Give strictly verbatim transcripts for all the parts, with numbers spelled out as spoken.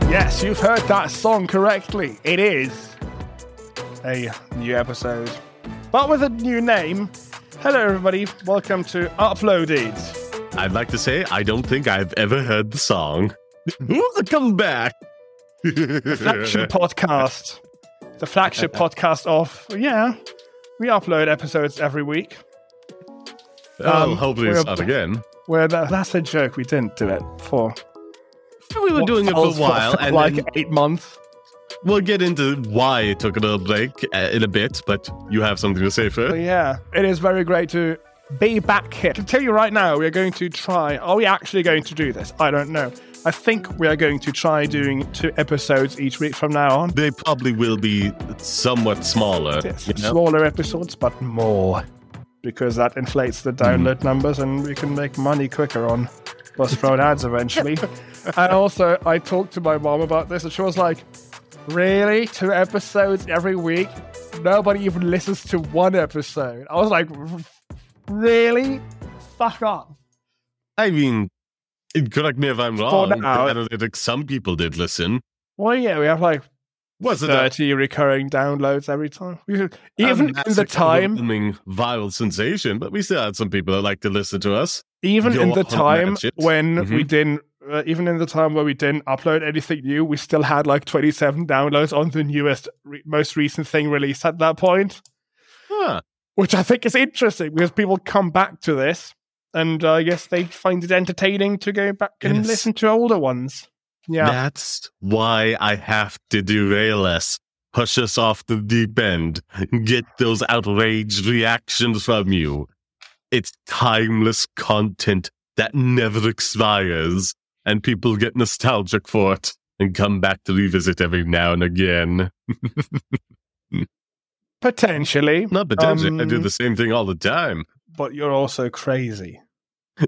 Yes, you've heard that song correctly. It is a new episode, but with a new name. Hello, everybody. Welcome to Uploaded. I'd like to say I don't think I've ever heard the song. Welcome back. The flagship podcast. The flagship podcast of, yeah, we upload episodes every week. Oh, um, hopefully it's not again. Where that, that's a joke. We didn't do it for. We were doing it for a while, and like then, eight months. We'll get into why it took a little break uh, in a bit, but you have something to say first. Yeah, it is very great to be back here. I can tell you right now, we are going to try. Are we actually going to do this? I don't know. I think we are going to try doing two episodes each week from now on. They probably will be somewhat smaller, yes, you know? Smaller episodes, but more. Because that inflates the download mm. numbers, and we can make money quicker on Buzzsprout ads eventually. And also, I talked to my mom about this, and she was like, really? Two episodes every week? Nobody even listens to one episode. I was like, really? Fuck up. I mean, correct me if I'm wrong, now, I don't think some people did listen. Well, yeah, we have like thirty recurring downloads every time. Even in the time. Viral sensation, but we still had some people that like to listen to us. Even Go in the time when mm-hmm. we didn't, uh, even in the time where we didn't upload anything new, we still had like twenty-seven downloads on the newest, re- most recent thing released at that point. Huh. Which I think is interesting because people come back to this, and uh, I guess they find it entertaining to go back and yes. listen to older ones. Yeah, that's why I have to derail us, push us off the deep end, get those outraged reactions from you. It's timeless content that never expires, and people get nostalgic for it and come back to revisit every now and again. Potentially. Not potentially. Um, I do the same thing all the time. But you're also crazy.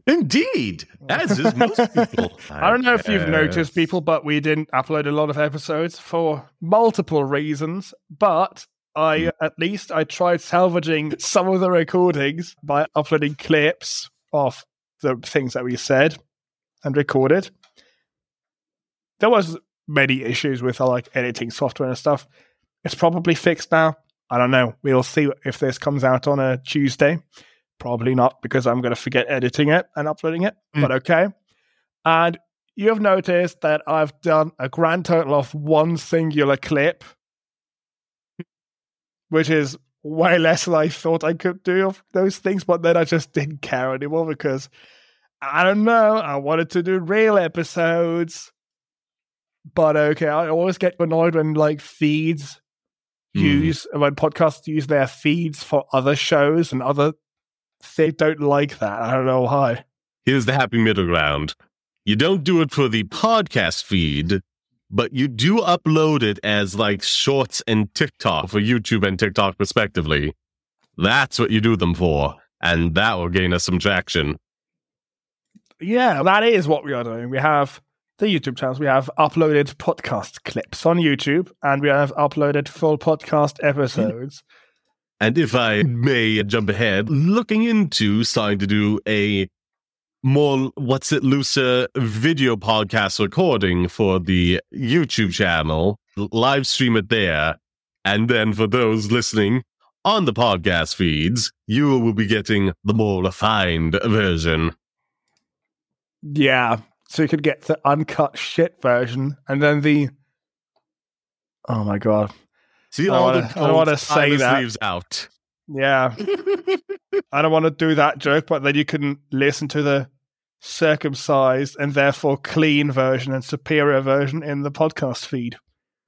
Indeed, as is most people. I, I don't know guess. If you've noticed, people, but we didn't upload a lot of episodes for multiple reasons. But I, mm. at least, I tried salvaging some of the recordings by uploading clips of the things that we said and recorded. There was many issues with like editing software and stuff. It's probably fixed now. I don't know. We'll see if this comes out on a Tuesday. Probably not, because I'm going to forget editing it and uploading it, mm. but okay. And you've noticed that I've done a grand total of one singular clip, which is way less than I thought I could do of those things, but then I just didn't care anymore because, I don't know, I wanted to do real episodes. But okay, I always get annoyed when like feeds mm. use, when podcasts use their feeds for other shows and other they don't like that. I don't know why. Here's the happy middle ground. You don't do it for the podcast feed, but you do upload it as like shorts and TikTok for YouTube and TikTok respectively. That's what you do them for, and that will gain us some traction. Yeah, that is what we are doing. We have the YouTube channels. We have uploaded podcast clips on YouTube, and we have uploaded full podcast episodes. And if I may jump ahead, looking into starting to do a more, what's it, looser video podcast recording for the YouTube channel, live stream it there. And then for those listening on the podcast feeds, you will be getting the more refined version. Yeah, so you could get the uncut shit version and then the... Oh my God. See, I don't want to say that. Out. Yeah. I don't want to do that joke, but then you can listen to the circumcised and therefore clean version and superior version in the podcast feed.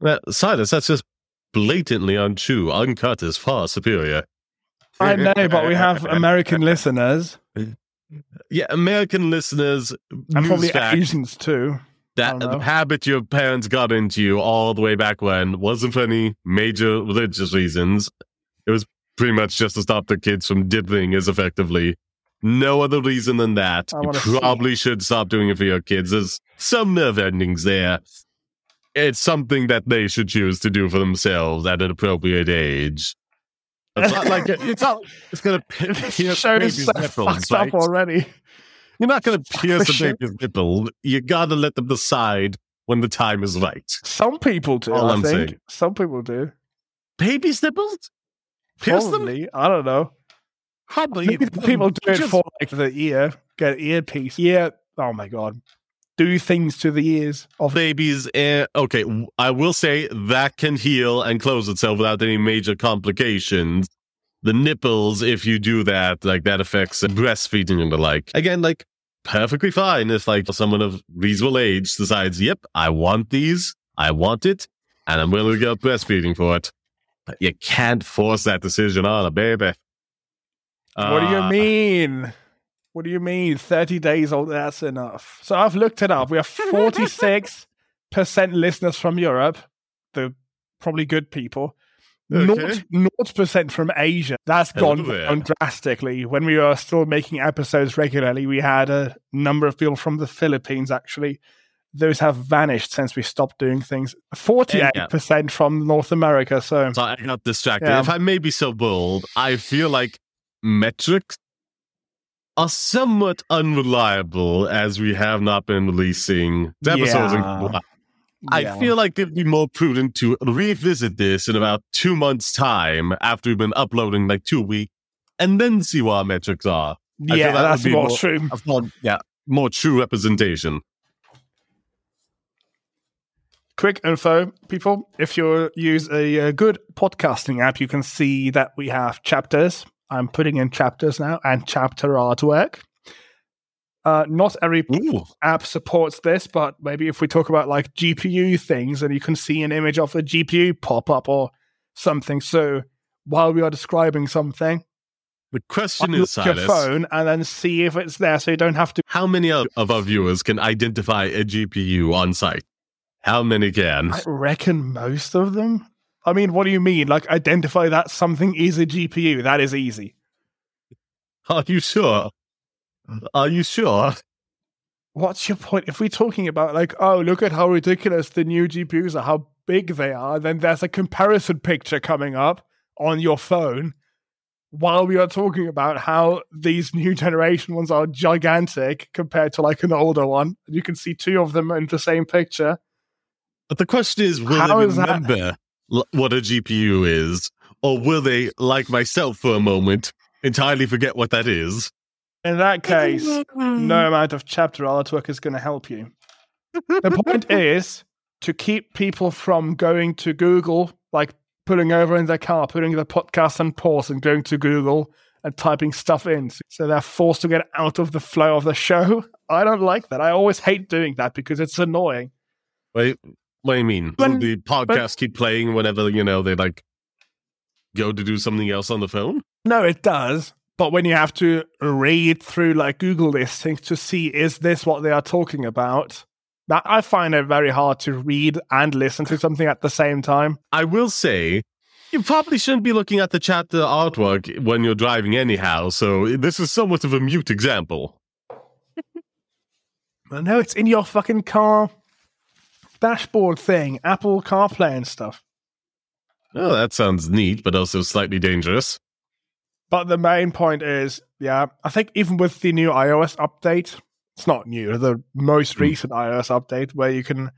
Well, Silas, that's just blatantly untrue. Uncut is far superior. I know, but we have American listeners. Yeah, American listeners. And probably fact. Asians too. That the habit your parents got into you all the way back when wasn't for any major religious reasons. It was pretty much just to stop the kids from diddling as effectively. No other reason than that. You probably see. should stop doing it for your kids. There's some nerve endings there. it's something that they should choose to do for themselves at an appropriate age. It's not like a, it's not. It's gonna pierce the baby's so nipples. Like, already, you're not gonna pierce the shit. baby's nipple. You gotta let them decide when the time is right. Some people do. All I I'm think saying. Some people do. Baby's nipples? Pierce Probably. them? I don't know. Probably Maybe people do it just... for like the ear. Get an earpiece. Yeah. Oh my god. Do things to the ears of babies. Uh, okay, I will say that can heal and close itself without any major complications. The nipples, if you do that, like that affects breastfeeding and the like. Again, like perfectly fine if like someone of reasonable age decides, yep, I want these, I want it, and I'm willing to go breastfeeding for it. But you can't force that decision on a baby. Uh, what do you mean? What do you mean? thirty days old, that's enough. So I've looked it up. We have forty-six percent listeners from Europe. They're probably good people. Okay. zero percent from Asia. That's gone down drastically. When we were still making episodes regularly, we had a number of people from the Philippines, actually. Those have vanished since we stopped doing things. forty-eight percent from North America. So, so I got distracted. Yeah. If I may be so bold, I feel like metrics are somewhat unreliable as we have not been releasing the episodes. Yeah. In- I yeah. feel like it'd be more prudent to revisit this in about two months' time after we've been uploading like two weeks and then see what our metrics are. I yeah, that that's would be more, more true. More, yeah, more true representation. Quick info, people. If you use a, a good podcasting app, you can see that we have chapters. I'm putting in chapters now and chapter artwork. Uh, not every Ooh. app supports this, but maybe if we talk about like G P U things and you can see an image of a G P U pop up or something. So while we are describing something, the question is, Silas, your phone and then see if it's there so you don't have to. How many of our viewers can identify a G P U on site? How many can? I reckon most of them. I mean, what do you mean? Like, identify that something is a G P U. That is easy. Are you sure? Are you sure? What's your point? If we're talking about, like, oh, look at how ridiculous the new G P Us are, how big they are, then there's a comparison picture coming up on your phone while we are talking about how these new generation ones are gigantic compared to, like, an older one. You can see two of them in the same picture. But the question is, will how they remember... That? What a G P U is, or will they, like myself for a moment, entirely forget what that is? In that case, no amount of chapter artwork is going to help you. The point is to keep people from going to Google, like pulling over in their car, putting the podcast on pause and going to Google and typing stuff in. So they're forced to get out of the flow of the show. I don't like that. I always hate doing that because it's annoying. Wait. What do you mean? When, the podcasts keep playing whenever, you know, they like go to do something else on the phone? No, it does. But when you have to read through like Google listings to see, is this what they are talking about? That I find it very hard to read and listen to something at the same time. I will say, you probably shouldn't be looking at the chapter artwork when you're driving anyhow. So this is somewhat of a mute example. Well, no, it's in your fucking car. Dashboard thing, Apple CarPlay and stuff. Oh, that sounds neat, but also slightly dangerous. But the main point is, yeah, I think even with the new iOS update, it's not new, the most recent mm. iOS update, where you can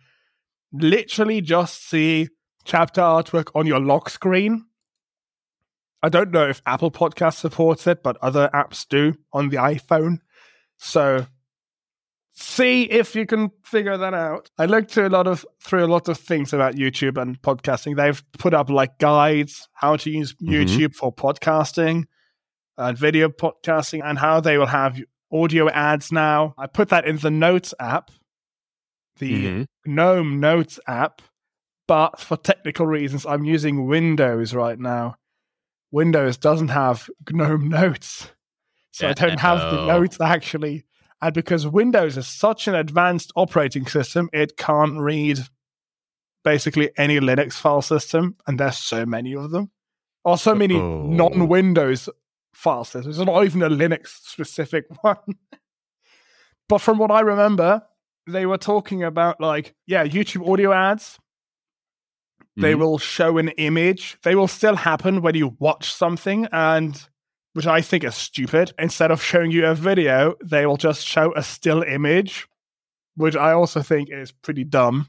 literally just see chapter artwork on your lock screen. I don't know if Apple Podcasts supports it, but other apps do on the iPhone. So... see if you can figure that out. I looked through a lot of through a lot of things about YouTube and podcasting. They've put up like guides how to use mm-hmm. YouTube for podcasting and video podcasting, and how they will have audio ads now. I put that in the Notes app, the mm-hmm. GNOME Notes app, but for technical reasons, I'm using Windows right now. Windows doesn't have GNOME Notes, so yeah, I don't have oh. the notes actually. And because Windows is such an advanced operating system, it can't read basically any Linux file system, and there's so many of them. Or so many oh. non-Windows file systems. It's not even a Linux-specific one. But from what I remember, they were talking about, like, yeah, YouTube audio ads, They mm-hmm. will show an image. They will still happen when you watch something, and which I think is stupid. Instead of showing you a video, they will just show a still image, which I also think is pretty dumb.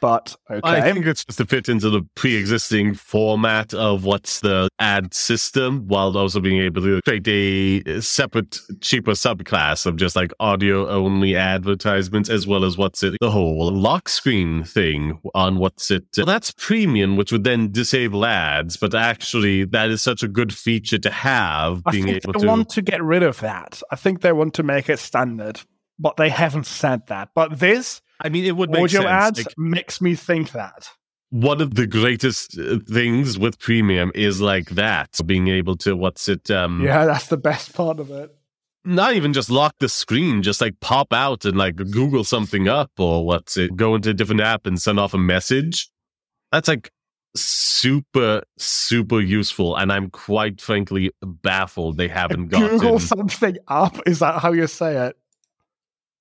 But okay. I think it's just to fit into the pre-existing format of what's the ad system, while also being able to create a separate, cheaper subclass of just like audio-only advertisements, as well as what's it, the whole lock screen thing on what's it. Well, that's premium, which would then disable ads, but actually that is such a good feature to have. I being think able they to... want to get rid of that. I think they want to make it standard, but they haven't said that. But this... I mean, it would make audio sense. Ads like, makes me think that. One of the greatest things with premium is like that, being able to, what's it? Um, yeah, that's the best part of it. Not even just lock the screen, just like pop out and like Google something up or what's it? Go into a different app and send off a message. That's like super, super useful. And I'm quite frankly baffled they haven't gotten. Google something up? Is that how you say it?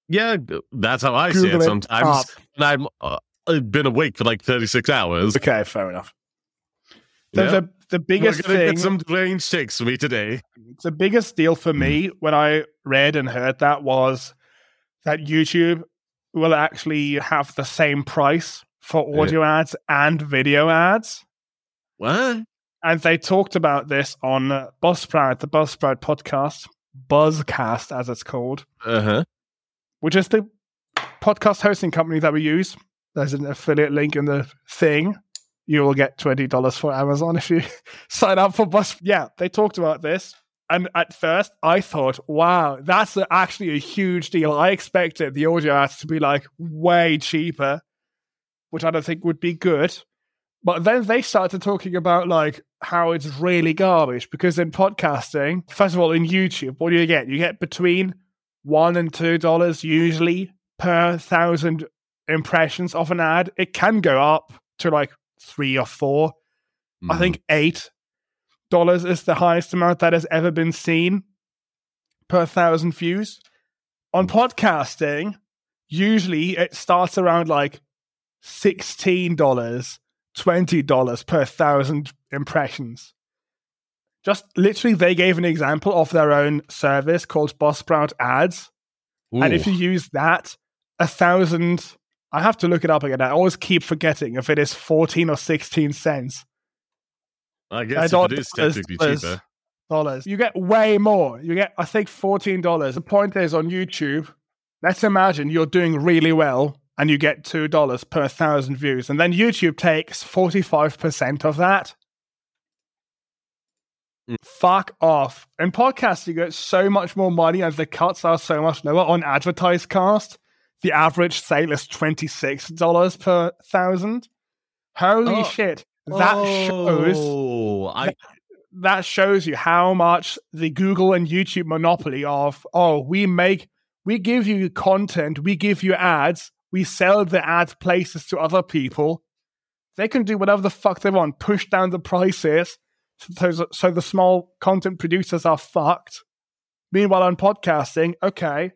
Yeah, that's how I Google see it, it sometimes. And I'm, uh, I've been awake for like thirty-six hours. Okay, fair enough. So yeah. the, the biggest We're thing... Get some strange takes for me today. The biggest deal for me when I read and heard that was that YouTube will actually have the same price for audio yeah. ads and video ads. What? And they talked about this on Buzzsprout, the Buzzsprout podcast, Buzzcast as it's called. Uh-huh. Which is the podcast hosting company that we use. There's an affiliate link in the thing. You will get twenty dollars for Amazon if you sign up for Buzz. Yeah, they talked about this. And at first, I thought, wow, that's actually a huge deal. I expected the audio ads to be like way cheaper, which I don't think would be good. But then they started talking about like how it's really garbage. Because in podcasting, first of all, in YouTube, what do you get? You get between... One and two dollars usually per thousand impressions of an ad. It can go up to like three or four. Mm-hmm. I think eight dollars is the highest amount that has ever been seen per thousand views. On podcasting, usually it starts around like sixteen dollars, twenty dollars per thousand impressions. Just literally, they gave an example of their own service called Buzzsprout Ads. Ooh. And if you use that, a thousand, I have to look it up again. I always keep forgetting if it is fourteen or sixteen cents. I guess if it is technically cheaper. Dollars. You get way more. You get, I think, fourteen dollars. The point is on YouTube, let's imagine you're doing really well and you get two dollars per thousand views. And then YouTube takes forty-five percent of that. Mm. Fuck off. In podcasts, you get so much more money and the cuts are so much lower. On advertised cast, the average sale is twenty-six dollars per thousand. Holy oh. shit. That oh. shows I... that, that shows you how much the Google and YouTube monopoly of, oh, we make, we give you content, we give you ads, we sell the ad places to other people. They can do whatever the fuck they want, push down the prices. So, so the small content producers are fucked. Meanwhile, on podcasting, okay,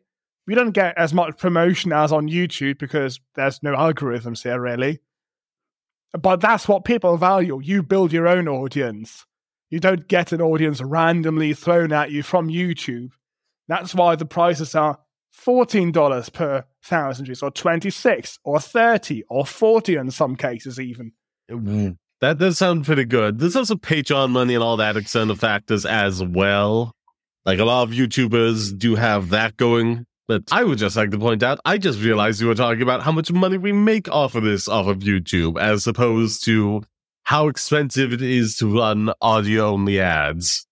we don't get as much promotion as on YouTube because there's no algorithms here, really. But that's what people value. You build your own audience. You don't get an audience randomly thrown at you from YouTube. That's why the prices are fourteen dollars per thousand views, or twenty-six, or thirty, or forty in some cases even. Mm. That does sound pretty good. There's also Patreon money and all that external factors as well. Like a lot of YouTubers do have that going. But I would just like to point out, I just realized you were talking about how much money we make off of this, off of YouTube, as opposed to how expensive it is to run audio-only ads.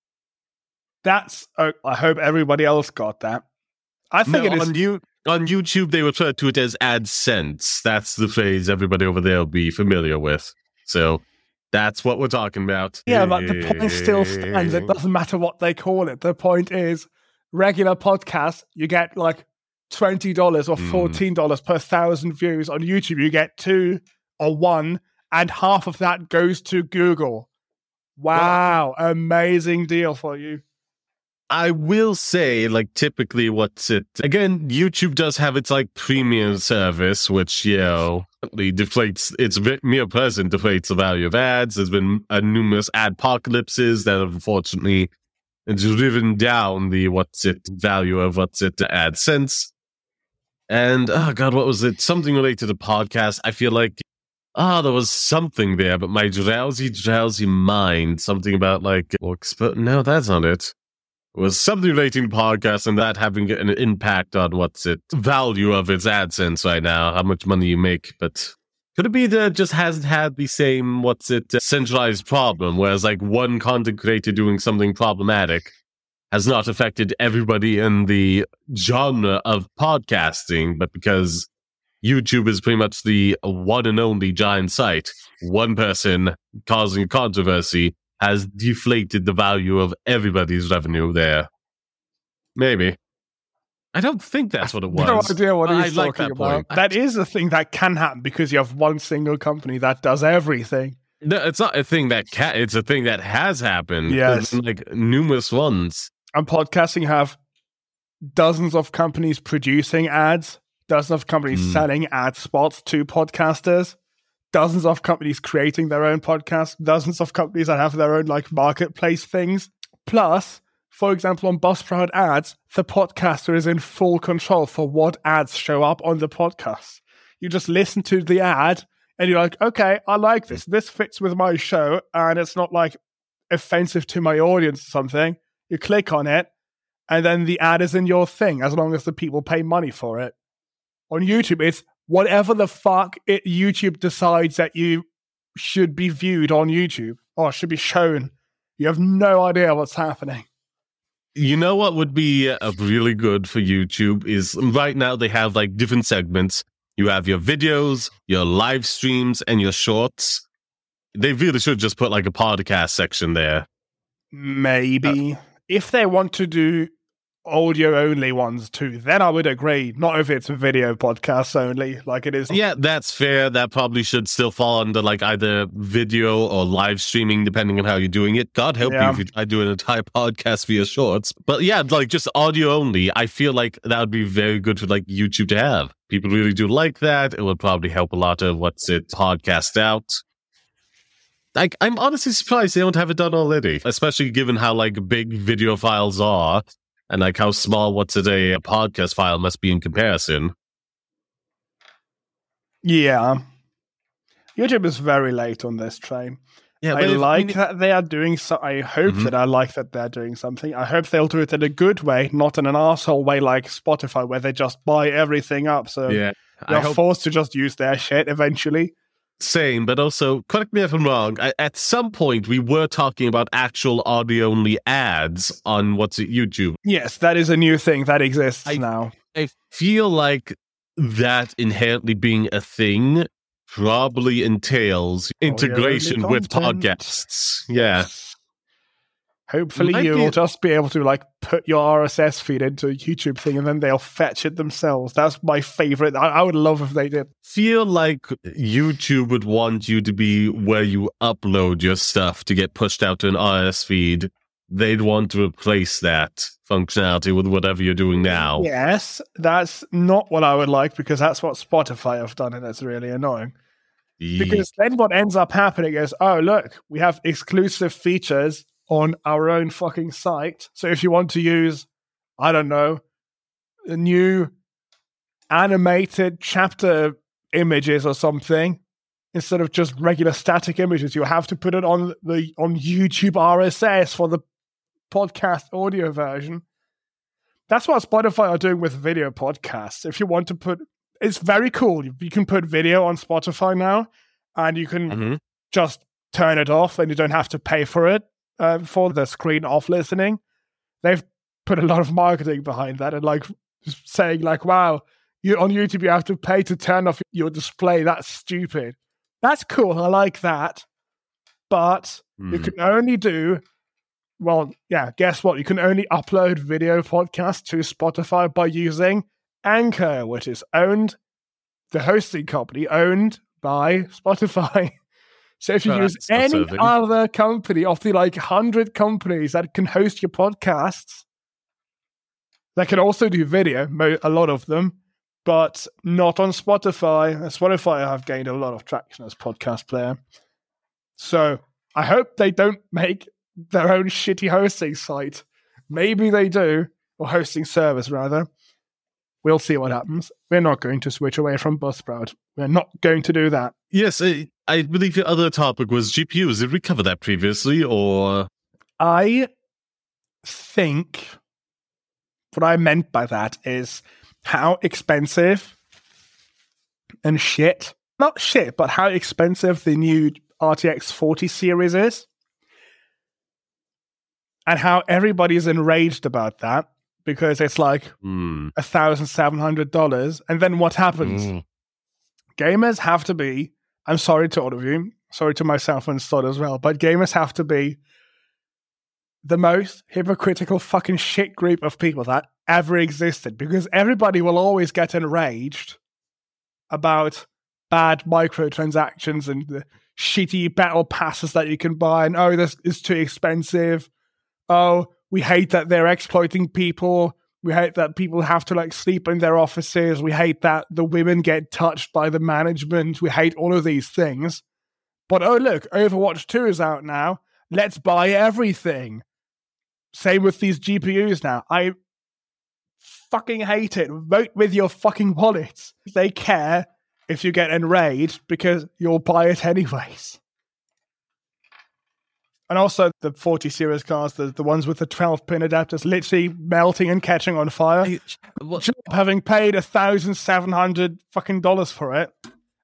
That's, uh, I hope everybody else got that. I think no, it is... On you- on YouTube, they refer to it as AdSense. That's the phrase everybody over there will be familiar with. So... That's what we're talking about. Yeah, but the point still stands. It doesn't matter what they call it. The point is, regular podcasts, you get like twenty dollars or fourteen dollars mm. per thousand views. On YouTube, you get two or one, and half of that goes to Google. Wow, wow. Amazing deal for you. I will say, like, typically what's it... Again, YouTube does have its, like, premium service, which, you know, deflates... Its mere presence deflates the value of ads. There's been uh, numerous adpocalypses that have, unfortunately, driven down the what's it value of what's it AdSense. And, oh, God, what was it? Something related to podcasts. I feel like, ah, oh, there was something there, but my drowsy, drowsy mind, something about, like... Well, exp- no, that's not it. Was something relating to podcasts and that having an impact on what's it value of its AdSense right now, how much money you make. But could it be that it just hasn't had the same what's it centralized problem, whereas like one content creator doing something problematic has not affected everybody in the genre of podcasting, but because YouTube is pretty much the one and only giant site, one person causing controversy has deflated the value of everybody's revenue there. Maybe. I don't think that's what it was. No idea what he's talking like that about. Point. That is a thing that can happen because you have one single company that does everything. No, it's not a thing that can. It's a thing that has happened. Yes. There's like numerous ones. And podcasting have dozens of companies producing ads, dozens of companies mm. selling ad spots to podcasters. Dozens of companies creating their own podcasts, dozens of companies that have their own like marketplace things. Plus, for example, on Buzzsprout ads, the podcaster is in full control for what ads show up on the podcast. You just listen to the ad and you're like, okay, I like this. This fits with my show and it's not like offensive to my audience or something. You click on it and then the ad is in your thing as long as the people pay money for it. On YouTube, it's whatever the fuck it, YouTube decides that you should be viewed on YouTube or should be shown. You have no idea what's happening. You know what would be uh, really good for YouTube is right now they have like different segments. You have your videos, your live streams, and your shorts. They really should just put like a podcast section there. Maybe. Uh, if they want to do audio only ones too, then I would agree. Not if it's video podcasts only, like it is. Yeah, that's fair. That probably should still fall under like either video or live streaming, depending on how you're doing it. God help yeah. you if you try doing an entire podcast via shorts. But yeah, like just audio only. I feel like that would be very good for like YouTube to have. People really do like that. It would probably help a lot of what's it podcast out. Like, I'm honestly surprised they don't have it done already, especially given how like big video files are. And like how small what's it a podcast file must be in comparison. Yeah. YouTube is very late on this train. Yeah, I like if, that they are doing so. I hope mm-hmm. that I like that they're doing something. I hope they'll do it in a good way, not in an asshole way like Spotify, where they just buy everything up. So yeah, they're hope- forced to just use their shit eventually. Same, but also, correct me if I'm wrong, I, at some point we were talking about actual audio-only ads on what's it, YouTube. Yes, that is a new thing that exists I, now. I feel like that inherently being a thing probably entails integration with podcasts. Yeah. Hopefully Might you'll be- just be able to like put your R S S feed into a YouTube thing and then they'll fetch it themselves. That's my favorite. I, I would love if they did. Feel like YouTube would want you to be where you upload your stuff to get pushed out to an R S S feed. They'd want to replace that functionality with whatever you're doing now. Yes, that's not what I would like because that's what Spotify have done and that's really annoying. Yeah. Because then what ends up happening is, oh, look, we have exclusive features on our own fucking site. So if you want to use, I don't know, the new animated chapter images or something, instead of just regular static images, you have to put it on the on YouTube R S S for the podcast audio version. That's what Spotify are doing with video podcasts. If you want to put, it's very cool. You can put video on Spotify now, and you can mm-hmm. just turn it off and you don't have to pay for it. Uh, for the screen off listening, they've put a lot of marketing behind that and like saying like, wow, you on YouTube you have to pay to turn off your display. That's stupid. That's cool. I like that. But mm. you can only do, well, yeah, guess what? You can only upload video podcasts to Spotify by using Anchor, which is owned, the hosting company owned by Spotify. So if you oh, use any other company of the like one hundred companies that can host your podcasts, that can also do video, a lot of them, but not on Spotify. Spotify have gained a lot of traction as podcast player. So I hope they don't make their own shitty hosting site. Maybe they do, or hosting service rather. We'll see what happens. We're not going to switch away from Buzzsprout. We're not going to do that. Yes, I, I believe the other topic was G P Us. Did we cover that previously, or...? I think what I meant by that is how expensive and shit, not shit, but how expensive the new R T X forty series is. And how everybody's enraged about that. Because it's like mm. one thousand seven hundred dollars. And then what happens? Mm. Gamers have to be, I'm sorry to all of you, sorry to myself and Sod as well, but gamers have to be the most hypocritical fucking shit group of people that ever existed. Because everybody will always get enraged about bad microtransactions and the shitty battle passes that you can buy. And, oh, this is too expensive. Oh, we hate that they're exploiting people. We hate that people have to like sleep in their offices. We hate that the women get touched by the management. We hate all of these things. But oh, look, Overwatch two is out now. Let's buy everything. Same with these G P Us now. I fucking hate it. Vote with your fucking wallets. They care if you get enraged because you'll buy it anyways. And also the forty series cars, the, the ones with the twelve-pin adapters, literally melting and catching on fire. Hey, what? Having paid a thousand seven hundred fucking dollars for it,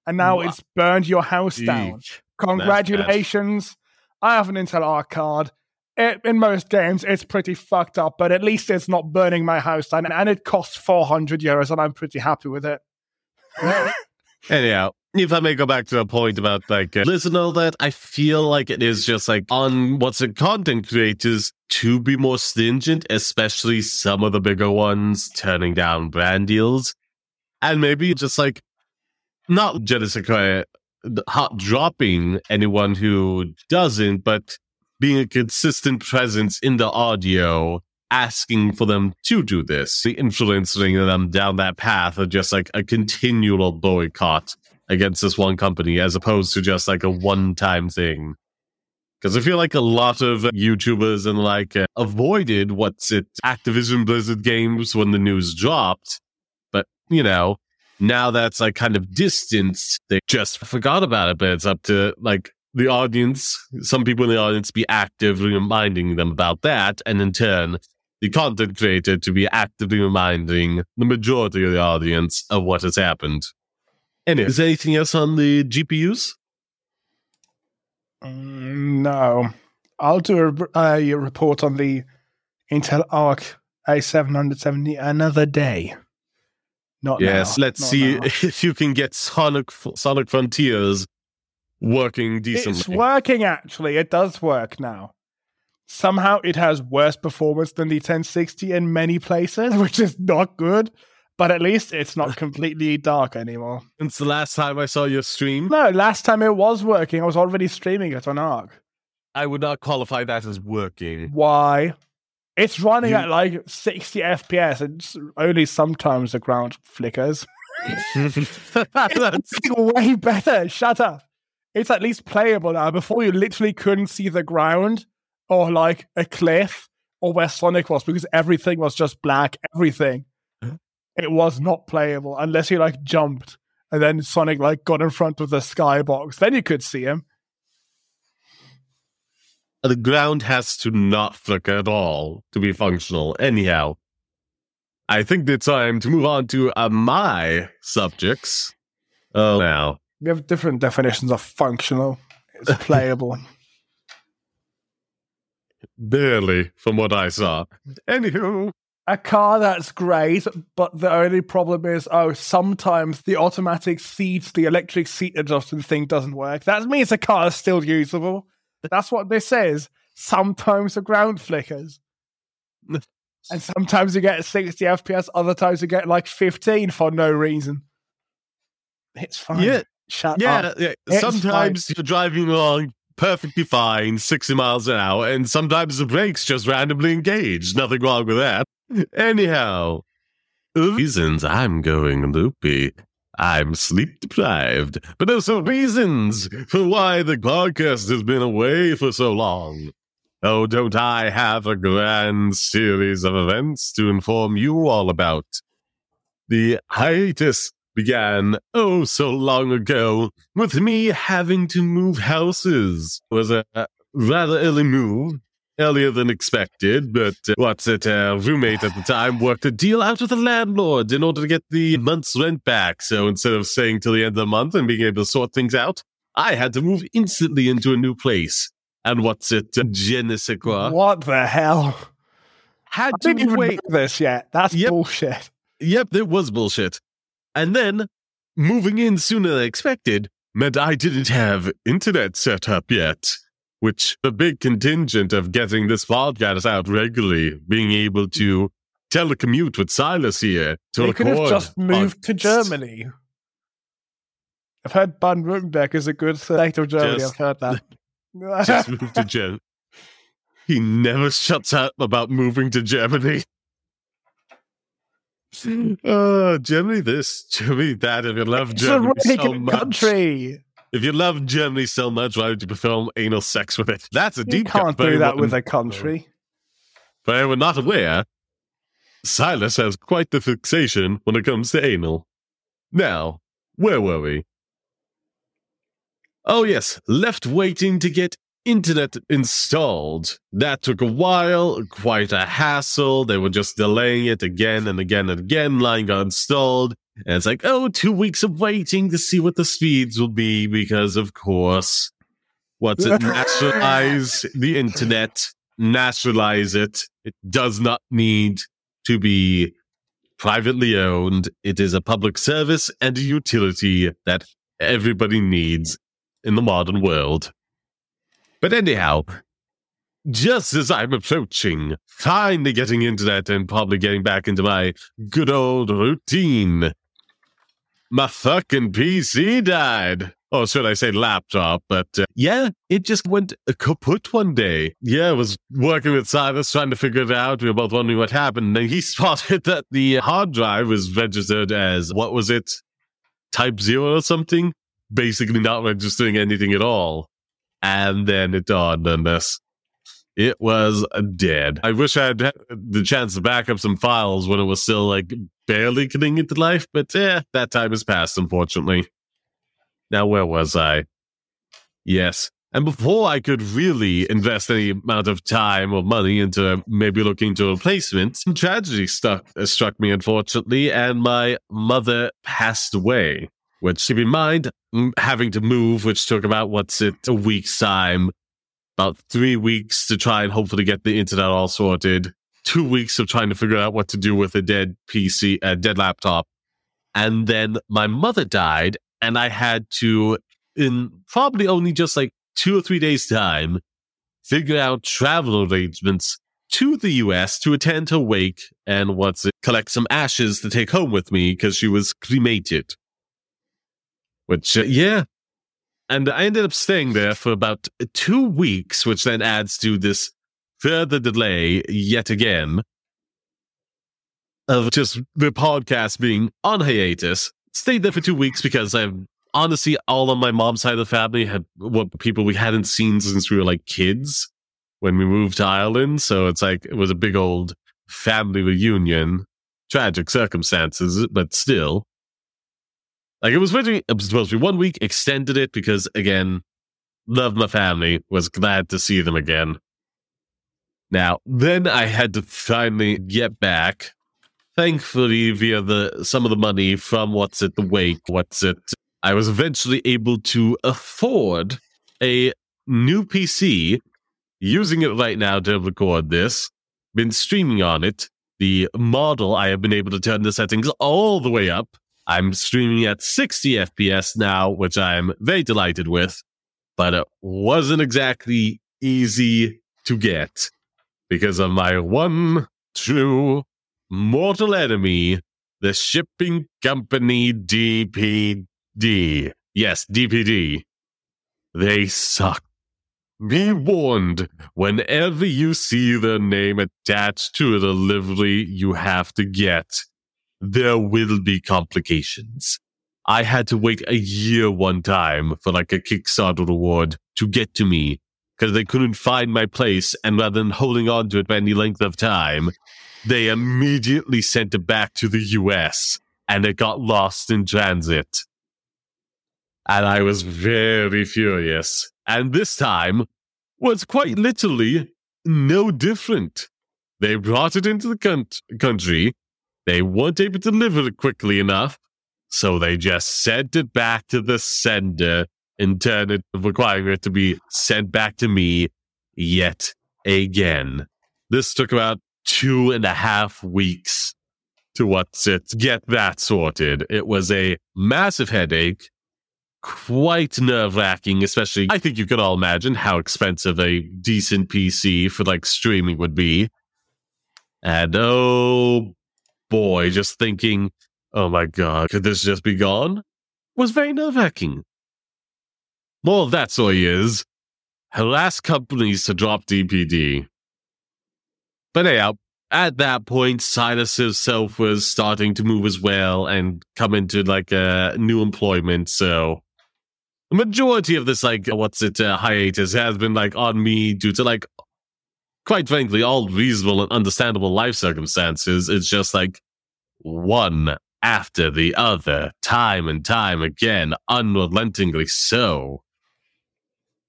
and now what? It's burned your house Eek. down. Congratulations! I have an Intel Arc card. It, in most games, it's pretty fucked up, but at least it's not burning my house down. And it costs four hundred euros, and I'm pretty happy with it. Anyhow. If I may go back to a point about like uh, listen all that, I feel like it is just like on what's in content creators to be more stringent, especially some of the bigger ones turning down brand deals, and maybe just like not jealously hot dropping anyone who doesn't, but being a consistent presence in the audio, asking for them to do this, the influencing them down that path of just like a continual boycott against this one company, as opposed to just like a one-time thing. Because I feel like a lot of YouTubers and like uh, avoided what's it, Activision Blizzard games when the news dropped. But, you know, now that's like kind of distanced. They just forgot about it, but it's up to like the audience, some people in the audience be actively reminding them about that. And in turn, the content creator to be actively reminding the majority of the audience of what has happened. Anyway, is there anything else on the G P Us? Um, no. I'll do a, uh, a report on the Intel Arc A seven seventy another day. Not yes, now. Let's Not see now. If you can get Sonic Sonic Frontiers working decently. It's working, actually. It does work now. Somehow it has worse performance than the ten sixty in many places, which is not good. But at least it's not completely dark anymore. Since the last time I saw your stream? No, last time it was working. I was already streaming it on Arc. I would not qualify that as working. Why? It's running you... at like sixty F P S and only sometimes the ground flickers. It's way better. Shut up. It's at least playable now. Before you literally couldn't see the ground or like a cliff or where Sonic was because everything was just black. Everything. It was not playable unless you like jumped and then Sonic like got in front of the skybox. Then you could see him. The ground has to not flicker at all to be functional. Anyhow, I think it's time to move on to uh, my subjects. Oh, now we have different definitions of functional. It's playable. Barely, from what I saw. Anywho. A car that's great, but the only problem is, oh, sometimes the automatic seats, the electric seat adjustment thing doesn't work. That means the car is still usable. That's what this is. Sometimes the ground flickers. And sometimes you get sixty F P S, other times you get like fifteen for no reason. It's fine. Yeah. Shut yeah, up. Yeah. Sometimes fine. You're driving along perfectly fine, sixty miles an hour, and sometimes the brakes just randomly engage. Nothing wrong with that. Anyhow, the reasons I'm going loopy. I'm sleep deprived, but there's some reasons for why the podcast has been away for so long. Oh, don't I have a grand series of events to inform you all about? The hiatus began oh so long ago with me having to move houses. It was a rather early move, earlier than expected, but uh, what's it, uh, roommate at the time worked a deal out with the landlord in order to get the month's rent back. So instead of staying till the end of the month and being able to sort things out, I had to move instantly into a new place. And what's it, uh, je ne sais quoi? What the hell? Had I to didn't even wait know this yet. That's yep. bullshit. Yep, it was bullshit. And then moving in sooner than expected meant I didn't have internet set up yet, which the big contingent of getting this podcast out regularly, being able to telecommute with Silas here to record. You could have just moved on to Germany. I've heard Baden-Württemberg is a good state of Germany. Just, I've heard that. Just moved to Germany. He never shuts up about moving to Germany. Uh, Germany this, Germany that. If you love it's Germany a so much. Country. If you love Germany so much, why would you perform anal sex with it? That's a deep cut. You can't cut, do that with a country. For anyone not aware, Silas has quite the fixation when it comes to anal. Now, where were we? Oh yes, left waiting to get internet installed. That took a while, quite a hassle. They were just delaying it again and again and again. Line got installed. And it's like, oh, two weeks of waiting to see what the speeds will be because, of course, what's it, nationalize the internet, nationalize it. It does not need to be privately owned. It is a public service and a utility that everybody needs in the modern world. But anyhow, just as I'm approaching, finally getting internet and probably getting back into my good old routine, my fucking P C died. Or should I say laptop, but uh, yeah, it just went kaput one day. Yeah, I was working with Cyrus, trying to figure it out. We were both wondering what happened. And he spotted that the hard drive was registered as, what was it? Type zero or something? Basically not registering anything at all. And then it dawned on us. It was dead. I wish I had had the chance to back up some files when it was still, like, barely getting into life, but eh, that time has passed, unfortunately. Now, where was I? Yes. And before I could really invest any amount of time or money into maybe looking to a replacement, some tragedy stuck, uh, struck me, unfortunately, and my mother passed away. Which, keep in mind, having to move, which took about, what's it, a week's time. About three weeks to try and hopefully get the internet all sorted. Two weeks of trying to figure out what to do with a dead P C, a dead laptop. And then my mother died, and I had to, in probably only just like two or three days' time, figure out travel arrangements to the U S to attend her wake and what's it, collect some ashes to take home with me because she was cremated. Which, uh, yeah. And I ended up staying there for about two weeks, which then adds to this further delay yet again of just the podcast being on hiatus. Stayed there for two weeks because I'm honestly all on my mom's side of the family had what people we hadn't seen since we were like kids when we moved to Ireland. So it's like it was a big old family reunion, tragic circumstances, but still. Like, it was supposed to be one week, extended it because, again, love my family, was glad to see them again. Now, then I had to finally get back, thankfully, via the some of the money from what's it, the wake, what's it. I was eventually able to afford a new P C, using it right now to record this, been streaming on it. The model, I have been able to turn the settings all the way up. I'm streaming at sixty F P S now, which I'm very delighted with, but it wasn't exactly easy to get because of my one true mortal enemy, the shipping company D P D. Yes, D P D. They suck. Be warned, whenever you see their name attached to a delivery you have to get, there will be complications. I had to wait a year one time for like a Kickstarter reward to get to me because they couldn't find my place, and rather than holding on to it for any length of time, they immediately sent it back to the U S and it got lost in transit. And I was very furious. And this time was quite literally no different. They brought it into the con- country. They weren't able to deliver it quickly enough. So they just sent it back to the sender, in turn it requiring it to be sent back to me yet again. This took about two and a half weeks to what's it, get that sorted. It was a massive headache. Quite nerve-wracking, especially, I think you could all imagine how expensive a decent P C for, like, streaming would be. And, oh, boy, just thinking, oh, my God, could this just be gone? Was very nerve-wracking. More of that story is, harass companies to drop D P D. But, anyhow, at that point, Silas himself was starting to move as well and come into, like, a new employment, so... The majority of this, like, what's it, uh, hiatus has been, like, on me due to, like, quite frankly, all reasonable and understandable life circumstances. It's just, like, one after the other, time and time again, unrelentingly so.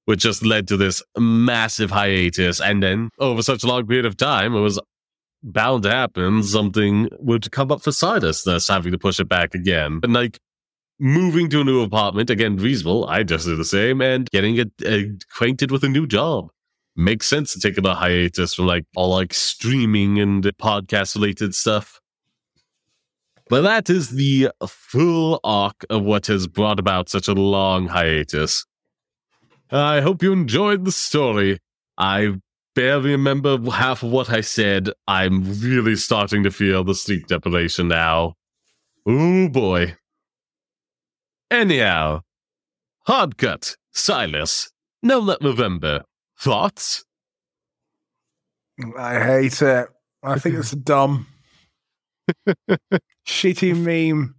Which just led to this massive hiatus. And then, over such a long period of time, it was bound to happen, something would come up for Silas, thus having to push it back again. And, like, moving to a new apartment, again, reasonable, I just do the same, and getting it, uh, acquainted with a new job. Makes sense to take a hiatus from, like, all, like, streaming and podcast-related stuff. But that is the full arc of what has brought about such a long hiatus. I hope you enjoyed the story. I barely remember half of what I said. I'm really starting to feel the sleep deprivation now. Ooh, boy. Anyhow, hard cut, Silas. Now let November. Thoughts? I hate it. I think it's dumb. Shitty meme.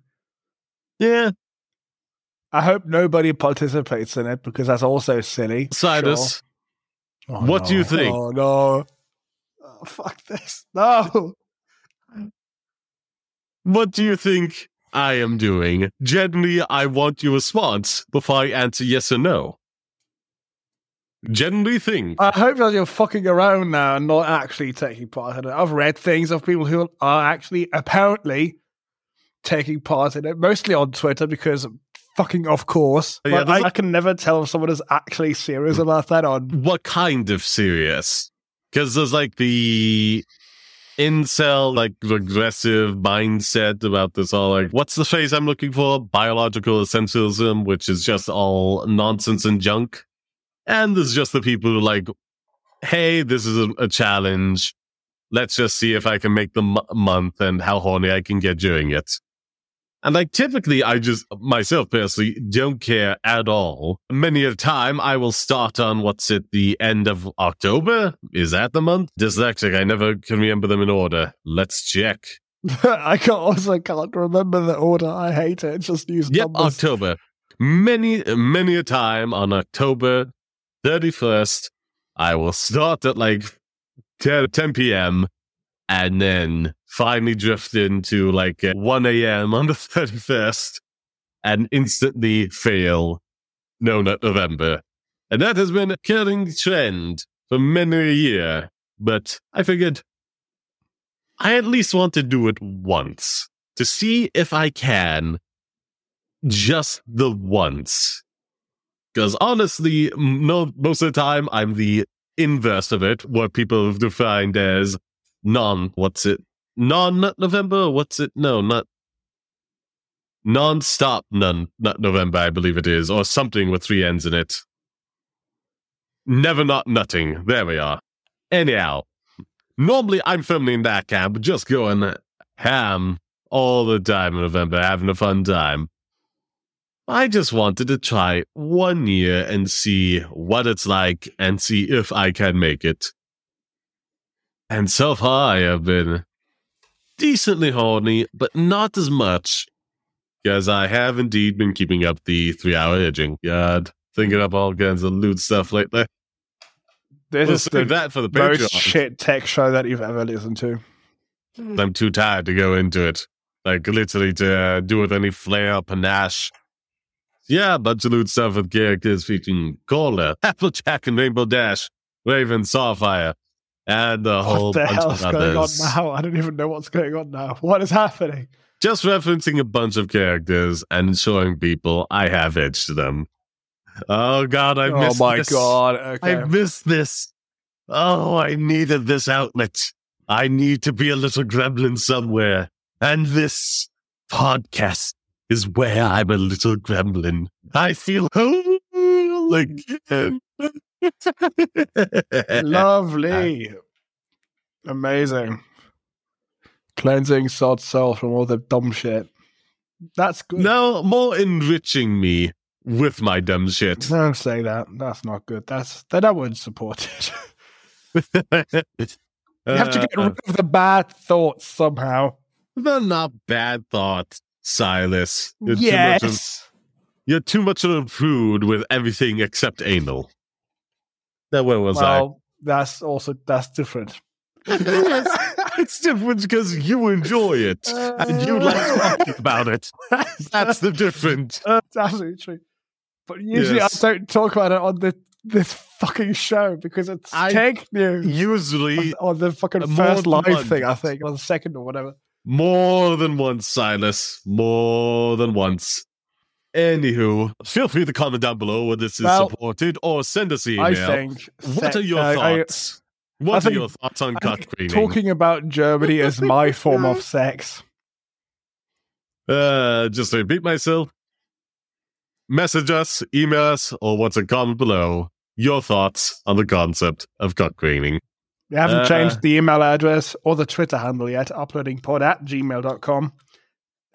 Yeah. I hope nobody participates in it because that's also silly. Silas, sure. oh, what no. do you think? Oh, no. Oh, fuck this. No. What do you think I am doing? Generally, I want your response before I answer yes or no. Generally think. I hope that you're fucking around now and not actually taking part in it. I've read things of people who are actually, apparently, taking part in it, mostly on Twitter, because fucking of course. Yeah, like, I, I can never tell if someone is actually serious about that or... What kind of serious? Because there's, like, the incel, like, regressive mindset about this all, like, what's the phrase I'm looking for? Biological essentialism, which is just all nonsense and junk. And there's just the people who are like, hey, this is a, a challenge. Let's just see if I can make the m- month and how horny I can get during it. And, like, typically, I just, myself personally, don't care at all. Many a time, I will start on, what's it, the end of October? Is that the month? Dyslexic, I never can remember them in order. Let's check. I can't, also can't remember the order. I hate it. It's just use yep, numbers. Yep, October. Many, many a time on October thirty-first, I will start at, like, ten p.m., and then finally drift into, like, one a.m. on the thirty-first and instantly fail. No, not November. And that has been a recurring trend for many a year. But I figured I at least want to do it once to see if I can just the once. Because honestly, no, most of the time I'm the inverse of it, what people have defined as non, what's it, non-November, what's it, no, not, non-stop non, not November, I believe it is, or something with three N's in it. Never not nutting, there we are. Anyhow, normally I'm firmly in that camp, just going ham all the time in November, having a fun time. I just wanted to try one year and see what it's like and see if I can make it. And so far I have been decently horny, but not as much, because I have indeed been keeping up the three-hour edging. God, thinking up all kinds of lewd stuff lately. This we'll is the that for the Patreon. Most shit tech show that you've ever listened to. I'm too tired to go into it. Like, literally to uh, do with any flair, panache. Yeah, a bunch of loot stuff with characters featuring Cola, Applejack and Rainbow Dash, Raven, Starfire, and a whole bunch of others. What the hell's going on now? I don't even know what's going on now. What is happening? Just referencing a bunch of characters and showing people I have edged them. Oh, God, I missed this. Oh, my this. God. Okay. I missed this. Oh, I needed this outlet. I need to be a little gremlin somewhere. And this podcast is where I'm a little gremlin. I feel whole again. Lovely. Amazing. Cleansing sod self from all the dumb shit. That's good. No, more enriching me with my dumb shit. Don't say that. That's not good. That's That I wouldn't support it. You have to get rid of the bad thoughts somehow. They're not bad thoughts, Silas. You're yes. Too much of, you're too much of a prude with everything except anal. Now, where was well, I? Well, that's also, that's different. Yes, it's different because you enjoy it uh, and you like talking about it. That's the difference. Uh, that's absolutely true. But usually yes. I don't talk about it on the this fucking show because it's I, tech news. Usually. On, on the fucking first live month. thing, I think, or the second or whatever. More than once, Silas. More than once. Anywho, feel free to comment down below where this is well, supported or send us an email. I think what that, are your uh, thoughts? I, what I are think, your thoughts on cut cleaning? Talking about Germany is my form of sex. Uh, just to repeat myself. Message us, email us, or what's a comment below. Your thoughts on the concept of cut cleaning. We haven't uh, changed the email address or the Twitter handle yet, uploading pod at gmail dot com.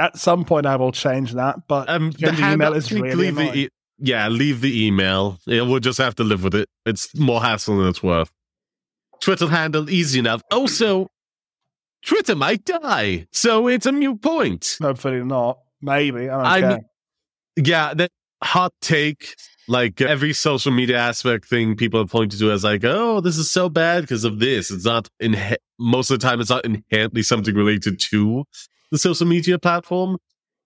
At some point, I will change that, but um, the, the email is really annoying. E- yeah, leave the email. Yeah, we'll just have to live with it. It's more hassle than it's worth. Twitter handle, easy enough. Also, Twitter might die, so it's a moot point. Hopefully not. Maybe. I don't I care. Mean, yeah, that hot take. Like every social media aspect thing people have pointed to as like, oh, this is so bad because of this. It's not, inhe- most of the time, it's not inherently something related to the social media platform.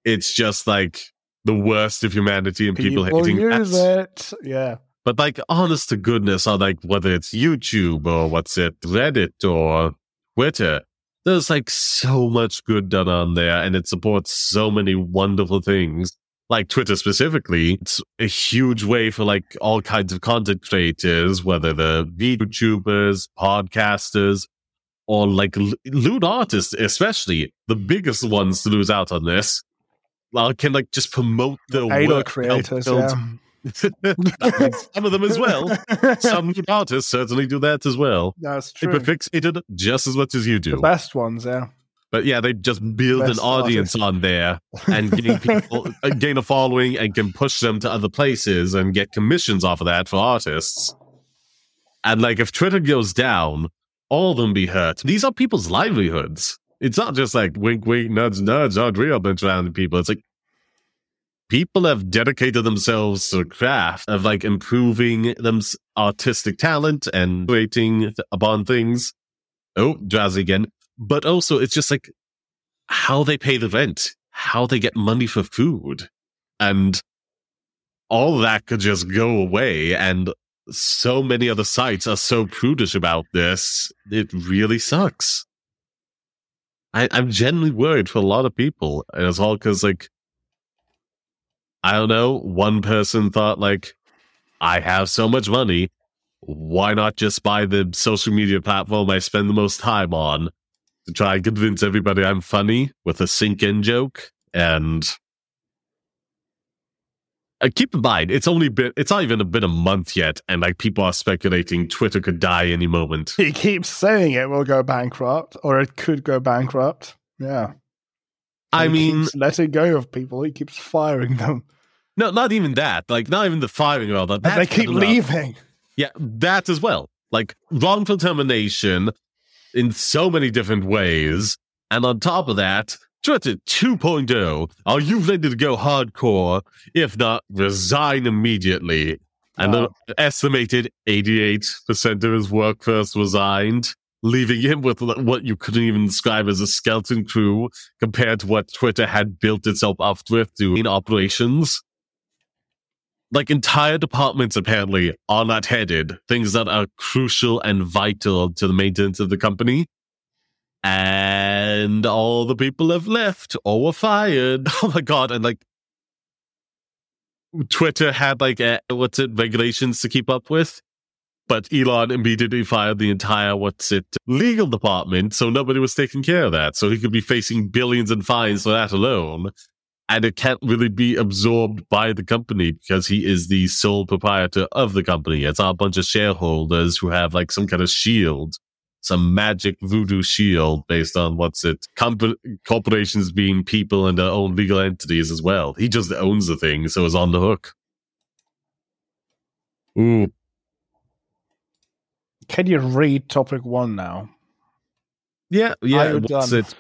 It's just like the worst of humanity and people, people hating use apps. it. Yeah. But like, honest to goodness, on like whether it's YouTube or what's it, Reddit or Twitter, there's like so much good done on there and it supports so many wonderful things. Like Twitter specifically, it's a huge way for like all kinds of content creators, whether they're YouTubers, podcasters, or like l- lewd artists, especially the biggest ones to lose out on this, uh, can like just promote their Idol work. creators, yeah. Some of them as well. Some lewd artists certainly do that as well. That's true. They fixated just as much as you do. The best ones, yeah. But yeah, they just build Best an audience artist. on there and gain people, uh, gain a following and can push them to other places and get commissions off of that for artists. And like, if Twitter goes down, all of them be hurt. These are people's livelihoods. It's not just like wink, wink, nudge, nudge, Audrey, a bunch around people. It's like people have dedicated themselves to a craft of like improving them artistic talent and creating upon things. Oh, drowsy again. But also, it's just like how they pay the rent, how they get money for food. And all that could just go away. And so many other sites are so prudish about this. It really sucks. I, I'm genuinely worried for a lot of people. And it's all because, like, I don't know, one person thought, like, I have so much money. Why not just buy the social media platform I spend the most time on? To try and convince everybody I'm funny with a sink-in joke, and uh, keep in mind it's only been it's not even a bit a month yet, and like people are speculating Twitter could die any moment. He keeps saying it will go bankrupt, or it could go bankrupt. Yeah, I he mean, keeps letting go of people, he keeps firing them. No, not even that. Like, not even the five-year-old. Like, and they keep leaving. Up. Yeah, that as well. Like, wrongful termination in so many different ways. And on top of that, Twitter two point oh, are you ready to go hardcore? If not, resign immediately. And wow. An estimated eighty-eight percent of his workforce resigned, leaving him with what you couldn't even describe as a skeleton crew compared to what Twitter had built itself up with to in operations. Like, entire departments apparently are not headed, things that are crucial and vital to the maintenance of the company. And all the people have left or were fired. Oh my God. And like, Twitter had like, a, what's it, regulations to keep up with. But Elon immediately fired the entire, what's it, legal department, so nobody was taking care of that. So he could be facing billions in fines for that alone. And it can't really be absorbed by the company because he is the sole proprietor of the company. It's a bunch of shareholders who have like some kind of shield, some magic voodoo shield based on, what's it, comp- corporations being people and their own legal entities as well. He just owns the thing, so is on the hook. Ooh. Can you read topic one now? Yeah, yeah. What's it?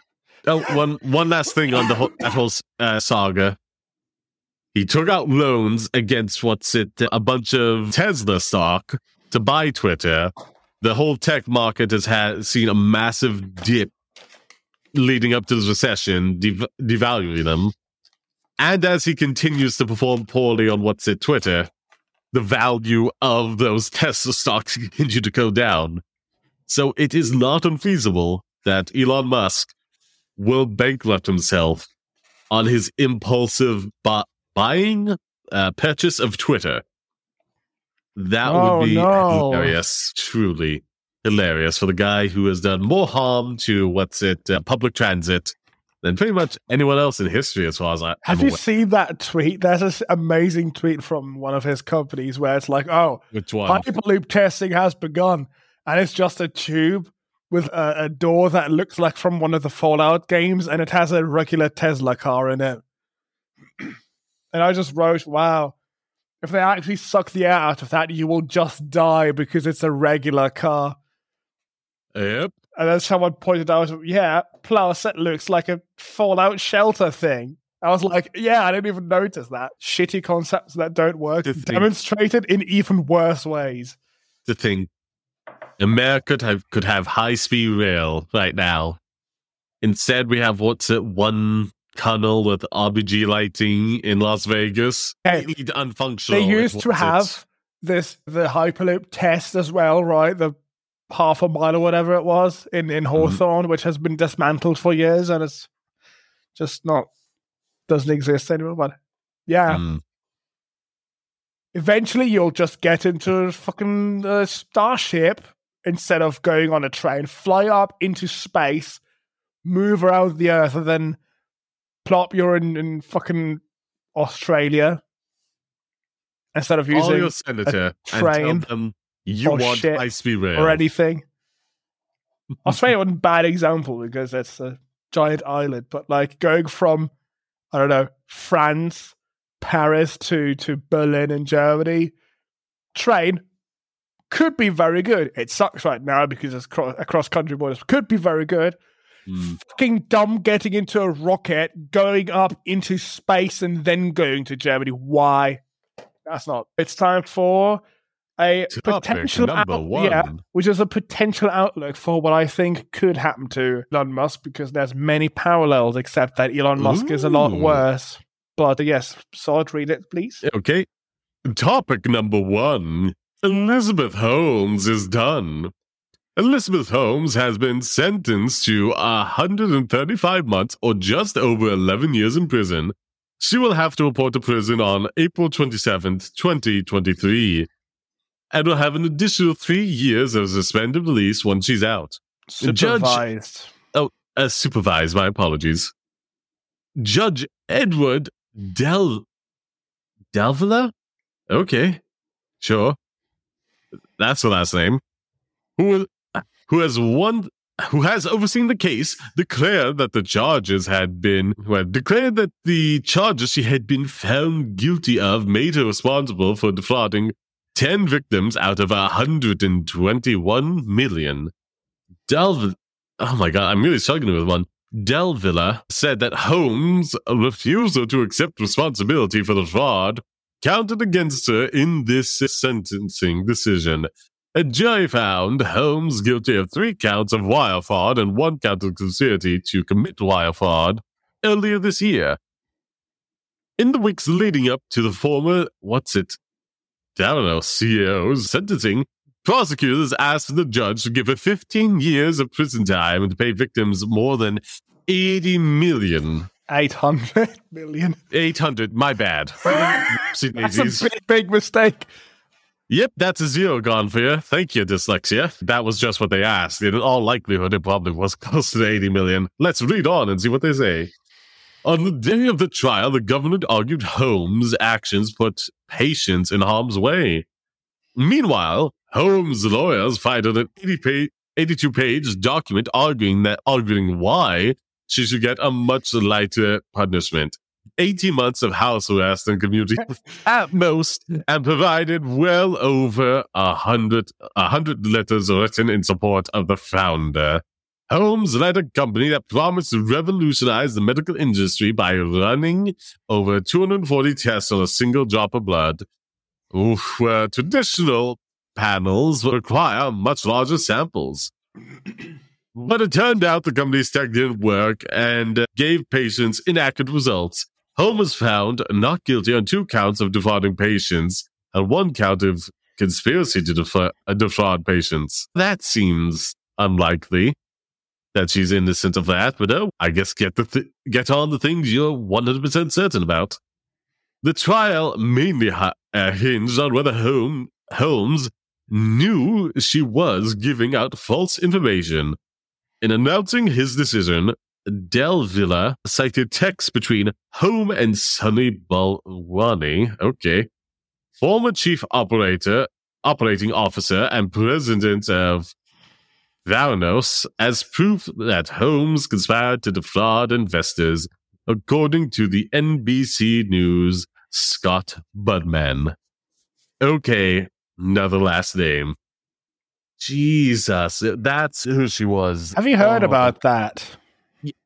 Oh, one, one last thing on the whole, that whole uh, saga. He took out loans against, what's it, a bunch of Tesla stock to buy Twitter. The whole tech market has had, seen a massive dip leading up to this recession, dev- devaluing them. And as he continues to perform poorly on, what's it, Twitter, the value of those Tesla stocks continue to go down. So it is not unfeasible that Elon Musk will bankrupt himself on his impulsive bu- buying uh, purchase of Twitter. That oh, would be no. hilarious, truly hilarious for the guy who has done more harm to, what's it, uh, public transit than pretty much anyone else in history, as far as I have. I'm you aware. Seen that tweet? There's an amazing tweet from one of his companies where it's like, "Oh, which one? Hyperloop testing has begun," and it's just a tube with a, a door that looks like from one of the Fallout games, and it has a regular Tesla car in it. And I just wrote, "Wow, if they actually suck the air out of that, you will just die because it's a regular car." Yep. And then someone pointed out, yeah, plus it looks like a Fallout shelter thing. I was like, yeah, I didn't even notice that. Shitty concepts that don't work the demonstrated thing, in even worse ways. The thing. America could have, could have high-speed rail right now. Instead, we have, what's it, one tunnel with R B G lighting in Las Vegas. Hey, unfunctional. They used to have it. this the Hyperloop test as well, right? The half a mile or whatever it was in, in Hawthorne, mm. which has been dismantled for years and it's just not, doesn't exist anymore. But yeah. Mm. Eventually you'll just get into a fucking uh, starship instead of going on a train, fly up into space, move around the earth, and then plop you're in, in fucking Australia instead of using your senator a train. And tell them you or want shit high-speed rail. Or anything. Australia wasn't a bad example because it's a giant island, but like going from, I don't know, France, Paris to, to Berlin and Germany, train could be very good. It sucks right now because it's cro- across country borders. Could be very good. Mm. Fucking dumb getting into a rocket, going up into space and then going to Germany. Why? That's not. It's time for a Topic potential number out- one. Yeah, which is a potential outlook for what I think could happen to Elon Musk, because there's many parallels, except that Elon Musk Ooh. is a lot worse. But yes, Sod, read it, please. Okay. Topic number one. Elizabeth Holmes is done. Elizabeth Holmes has been sentenced to one hundred thirty-five months or just over eleven years in prison. She will have to report to prison on April twenty-seventh, twenty twenty-three. And will have an additional three years of suspended release once she's out. Supervised. Judge, oh, uh, supervised. My apologies. Judge Edward Del Delvilla? Okay, sure. That's the last name. Who, who has won who has overseen the case, declared that the charges had been, well, declared that the charges she had been found guilty of made her responsible for defrauding ten victims out of one hundred twenty-one million. Del, oh my God, I'm really struggling with one. Del Villa said that Holmes' refusal to accept responsibility for the fraud counted against her in this sentencing decision. A jury found Holmes guilty of three counts of wire fraud and one count of conspiracy to commit wire fraud earlier this year. In the weeks leading up to the former, what's it, I don't know, C E O's sentencing, prosecutors asked the judge to give her fifteen years of prison time and to pay victims more than eighty million. eight hundred million. eight hundred, my bad. That's a big, big mistake. Yep, that's a zero gone for you. Thank you, dyslexia. That was just what they asked. In all likelihood, it probably was close to eighty million. Let's read on and see what they say. On the day of the trial, the government argued Holmes' actions put patients in harm's way. Meanwhile, Holmes' lawyers filed an eighty-two-page document arguing that arguing why she should get a much lighter punishment. eighteen months of house arrest and community at most, and provided well over a hundred a hundred letters written in support of the founder. Holmes led a company that promised to revolutionize the medical industry by running over two hundred forty tests on a single drop of blood. Oof, where traditional panels require much larger samples. But it turned out the company's tech didn't work and gave patients inaccurate results. Holmes was found not guilty on two counts of defrauding patients and one count of conspiracy to defra- defraud patients. That seems unlikely that she's innocent of that, but oh, I guess get the th- get on the things you're one hundred percent certain about. The trial mainly ha- uh, hinged on whether Holmes, Holmes knew she was giving out false information. In announcing his decision, Del Villa cited texts between Holmes and Sonny Balwani, okay, former chief operator, operating officer, and president of Theranos, as proof that Holmes conspired to defraud investors, according to the N B C News' Scott Budman. Okay, another last name. Jesus, that's who she was. Have you heard oh. about that?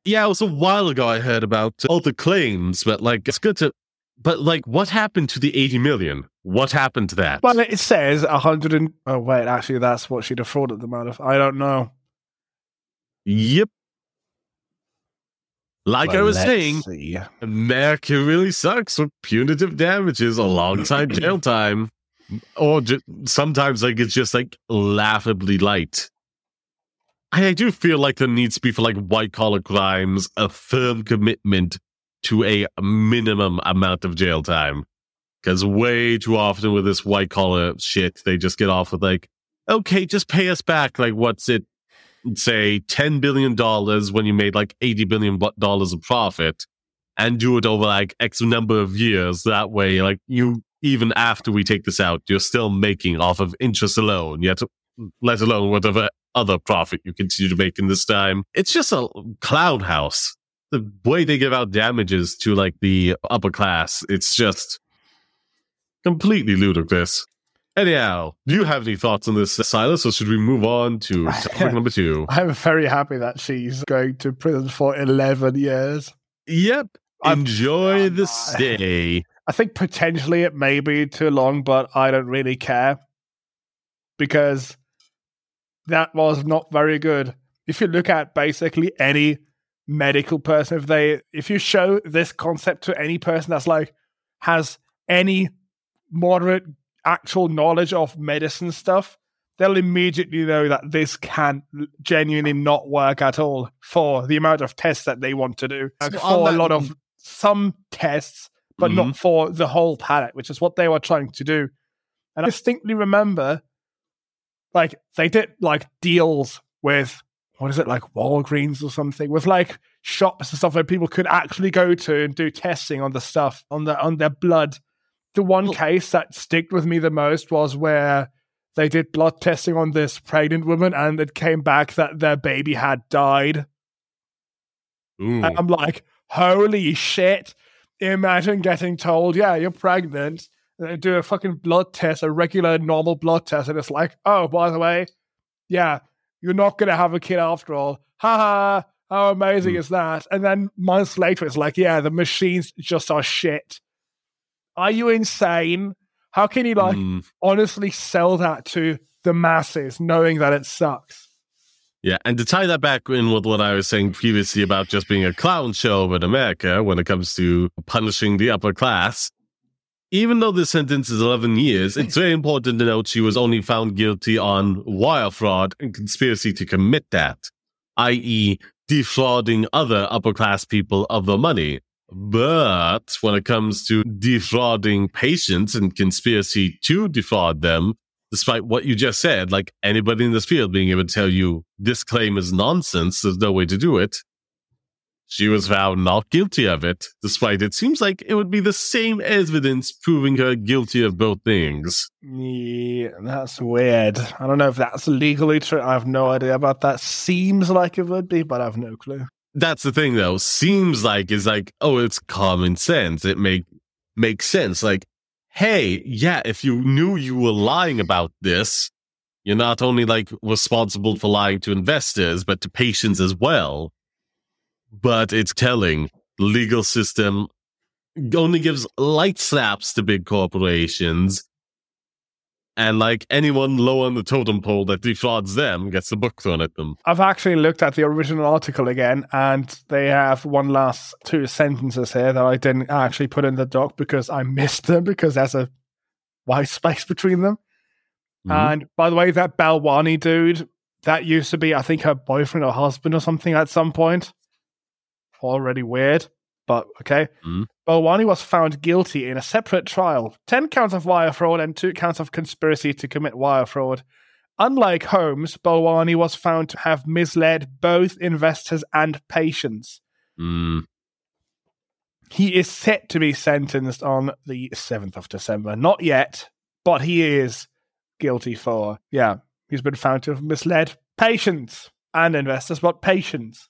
Yeah, it was a while ago I heard about all the claims, but like, it's good to, but like, what happened to the eighty million? What happened to that? Well, it says one hundred and, oh wait, actually that's what she defrauded them out of. I don't know. Yep. Like well, I was saying, see. America really sucks with punitive damages, a long time jail time. Or just, sometimes like it's just like laughably light. I, I do feel like there needs to be for like white collar crimes a firm commitment to a minimum amount of jail time. Because way too often with this white collar shit, they just get off with like, okay, just pay us back. Like what's it? Say ten billion dollars when you made like eighty billion dollars of profit, and do it over like X number of years. That way, like you. Even after we take this out, you're still making off of interest alone, yet let alone whatever other profit you continue to make in this time. It's just a clown house. The way they give out damages to like the upper class, it's just completely ludicrous. Anyhow, do you have any thoughts on this, Silas, or should we move on to topic number two? I'm very happy that she's going to prison for eleven years. Yep. Enjoy the stay. I think potentially it may be too long, but I don't really care because that was not very good. If you look at basically any medical person, if they, if you show this concept to any person that's like, has any moderate actual knowledge of medicine stuff, they'll immediately know that this can genuinely not work at all for the amount of tests that they want to do. So for a lot of some tests, but mm-hmm. not for the whole palette, which is what they were trying to do. And I distinctly remember, like, they did, like, deals with, what is it, like, Walgreens or something, with, like, shops and stuff where people could actually go to and do testing on the stuff, on the on their blood. The one well, case that stuck with me the most was where They did blood testing on this pregnant woman, and it came back that their baby had died. Ooh. And I'm like, holy shit. Imagine getting told, yeah, you're pregnant. And they do a fucking blood test, a regular normal blood test, and it's like, oh, by the way, yeah, you're not going to have a kid after all. Ha-ha, how amazing mm. is that? And then months later, it's like, yeah, the machines just are shit. Are you insane? How can you, like, mm. honestly sell that to the masses, knowing that it sucks? Yeah, and to tie that back in with what I was saying previously about just being a clown show in America when it comes to punishing the upper class, even though this sentence is eleven years, it's very important to note she was only found guilty on wire fraud and conspiracy to commit that, that is defrauding other upper class people of their money. But when it comes to defrauding patients and conspiracy to defraud them, despite what you just said, like anybody in this field being able to tell you this claim is nonsense, there's no way to do it, she was found not guilty of it, despite it seems like it would be the same evidence proving her guilty of both things. Yeah, that's weird. I don't know if that's legally true. I have no idea about that. Seems like it would be, but I have no clue. That's the thing, though. Seems like is like, oh, it's common sense. It make makes sense. Like, hey, yeah, if you knew you were lying about this, you're not only like responsible for lying to investors, but to patients as well. But it's telling. Legal system only gives light slaps to big corporations. And like anyone low on the totem pole that defrauds them gets the book thrown at them. I've actually looked at the original article again, and they have one last two sentences here that I didn't actually put in the doc because I missed them because there's a white space between them. Mm-hmm. And by the way, that Balwani dude, that used to be, I think, her boyfriend or husband or something at some point. Already weird, but okay. Mm. Balwani was found guilty in a separate trial. Ten counts of wire fraud and two counts of conspiracy to commit wire fraud. Unlike Holmes, Balwani was found to have misled both investors and patients. Mm. He is set to be sentenced on the seventh of December. Not yet, but he is guilty for, yeah, he's been found to have misled patients and investors, but patients.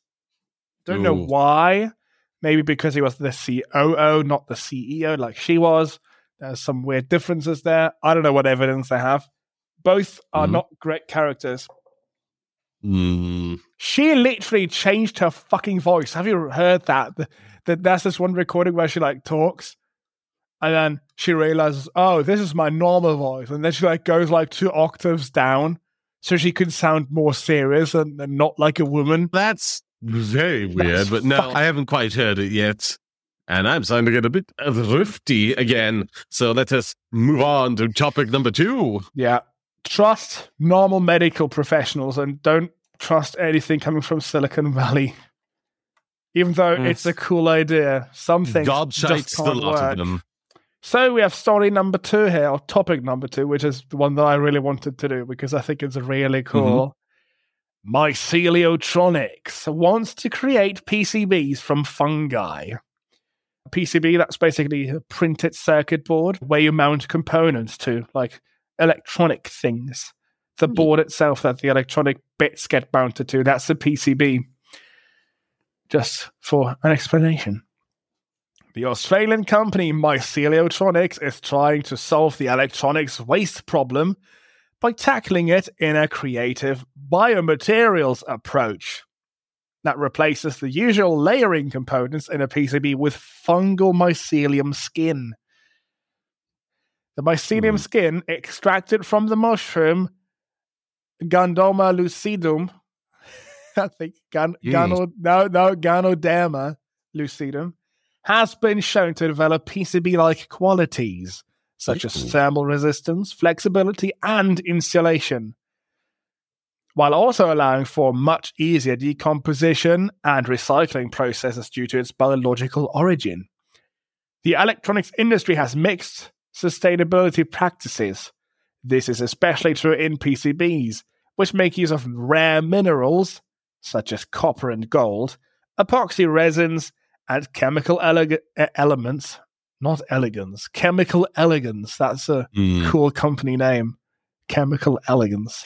Don't Ooh. know why. Maybe because he was the C O O, not the C E O, like she was. There's some weird differences there. I don't know what evidence they have. Both are mm. not great characters. Mm. She literally changed her fucking voice. Have you heard that? The, the, that's this one recording where she like talks, and then she realizes, oh, this is my normal voice, and then she like goes like two octaves down, so she could sound more serious and, and not like a woman. That's very weird, that's but no, fucking... I haven't quite heard it yet. And I'm starting to get a bit thrifty again. So let us move on to topic number two. Yeah. Trust normal medical professionals and don't trust anything coming from Silicon Valley. Even though mm. it's a cool idea. Some things Gobshites just can't the lot work. Of them. So we have story number two here, or topic number two, which is the one that I really wanted to do because I think it's really cool. Mm-hmm. Myceliotronics wants to create P C Bs from fungi. A P C B, that's basically a printed circuit board where you mount components to, like electronic things. The board itself that the electronic bits get mounted to, that's the P C B. Just for an explanation. The Australian company Myceliotronics is trying to solve the electronics waste problem by tackling it in a creative biomaterials approach that replaces the usual layering components in a P C B with fungal mycelium skin. The mycelium mm. skin, extracted from the mushroom Ganoderma lucidum, I think, gan- mm. gano- no, no, Ganoderma lucidum, has been shown to develop P C B-like qualities, such as thermal resistance, flexibility, and insulation, while also allowing for much easier decomposition and recycling processes due to its biological origin. The electronics industry has mixed sustainability practices. This is especially true in P C Bs, which make use of rare minerals, such as copper and gold, epoxy resins, and chemical ele- elements. Not elegance, Chemical Elegance. That's a mm. cool company name. chemical elements.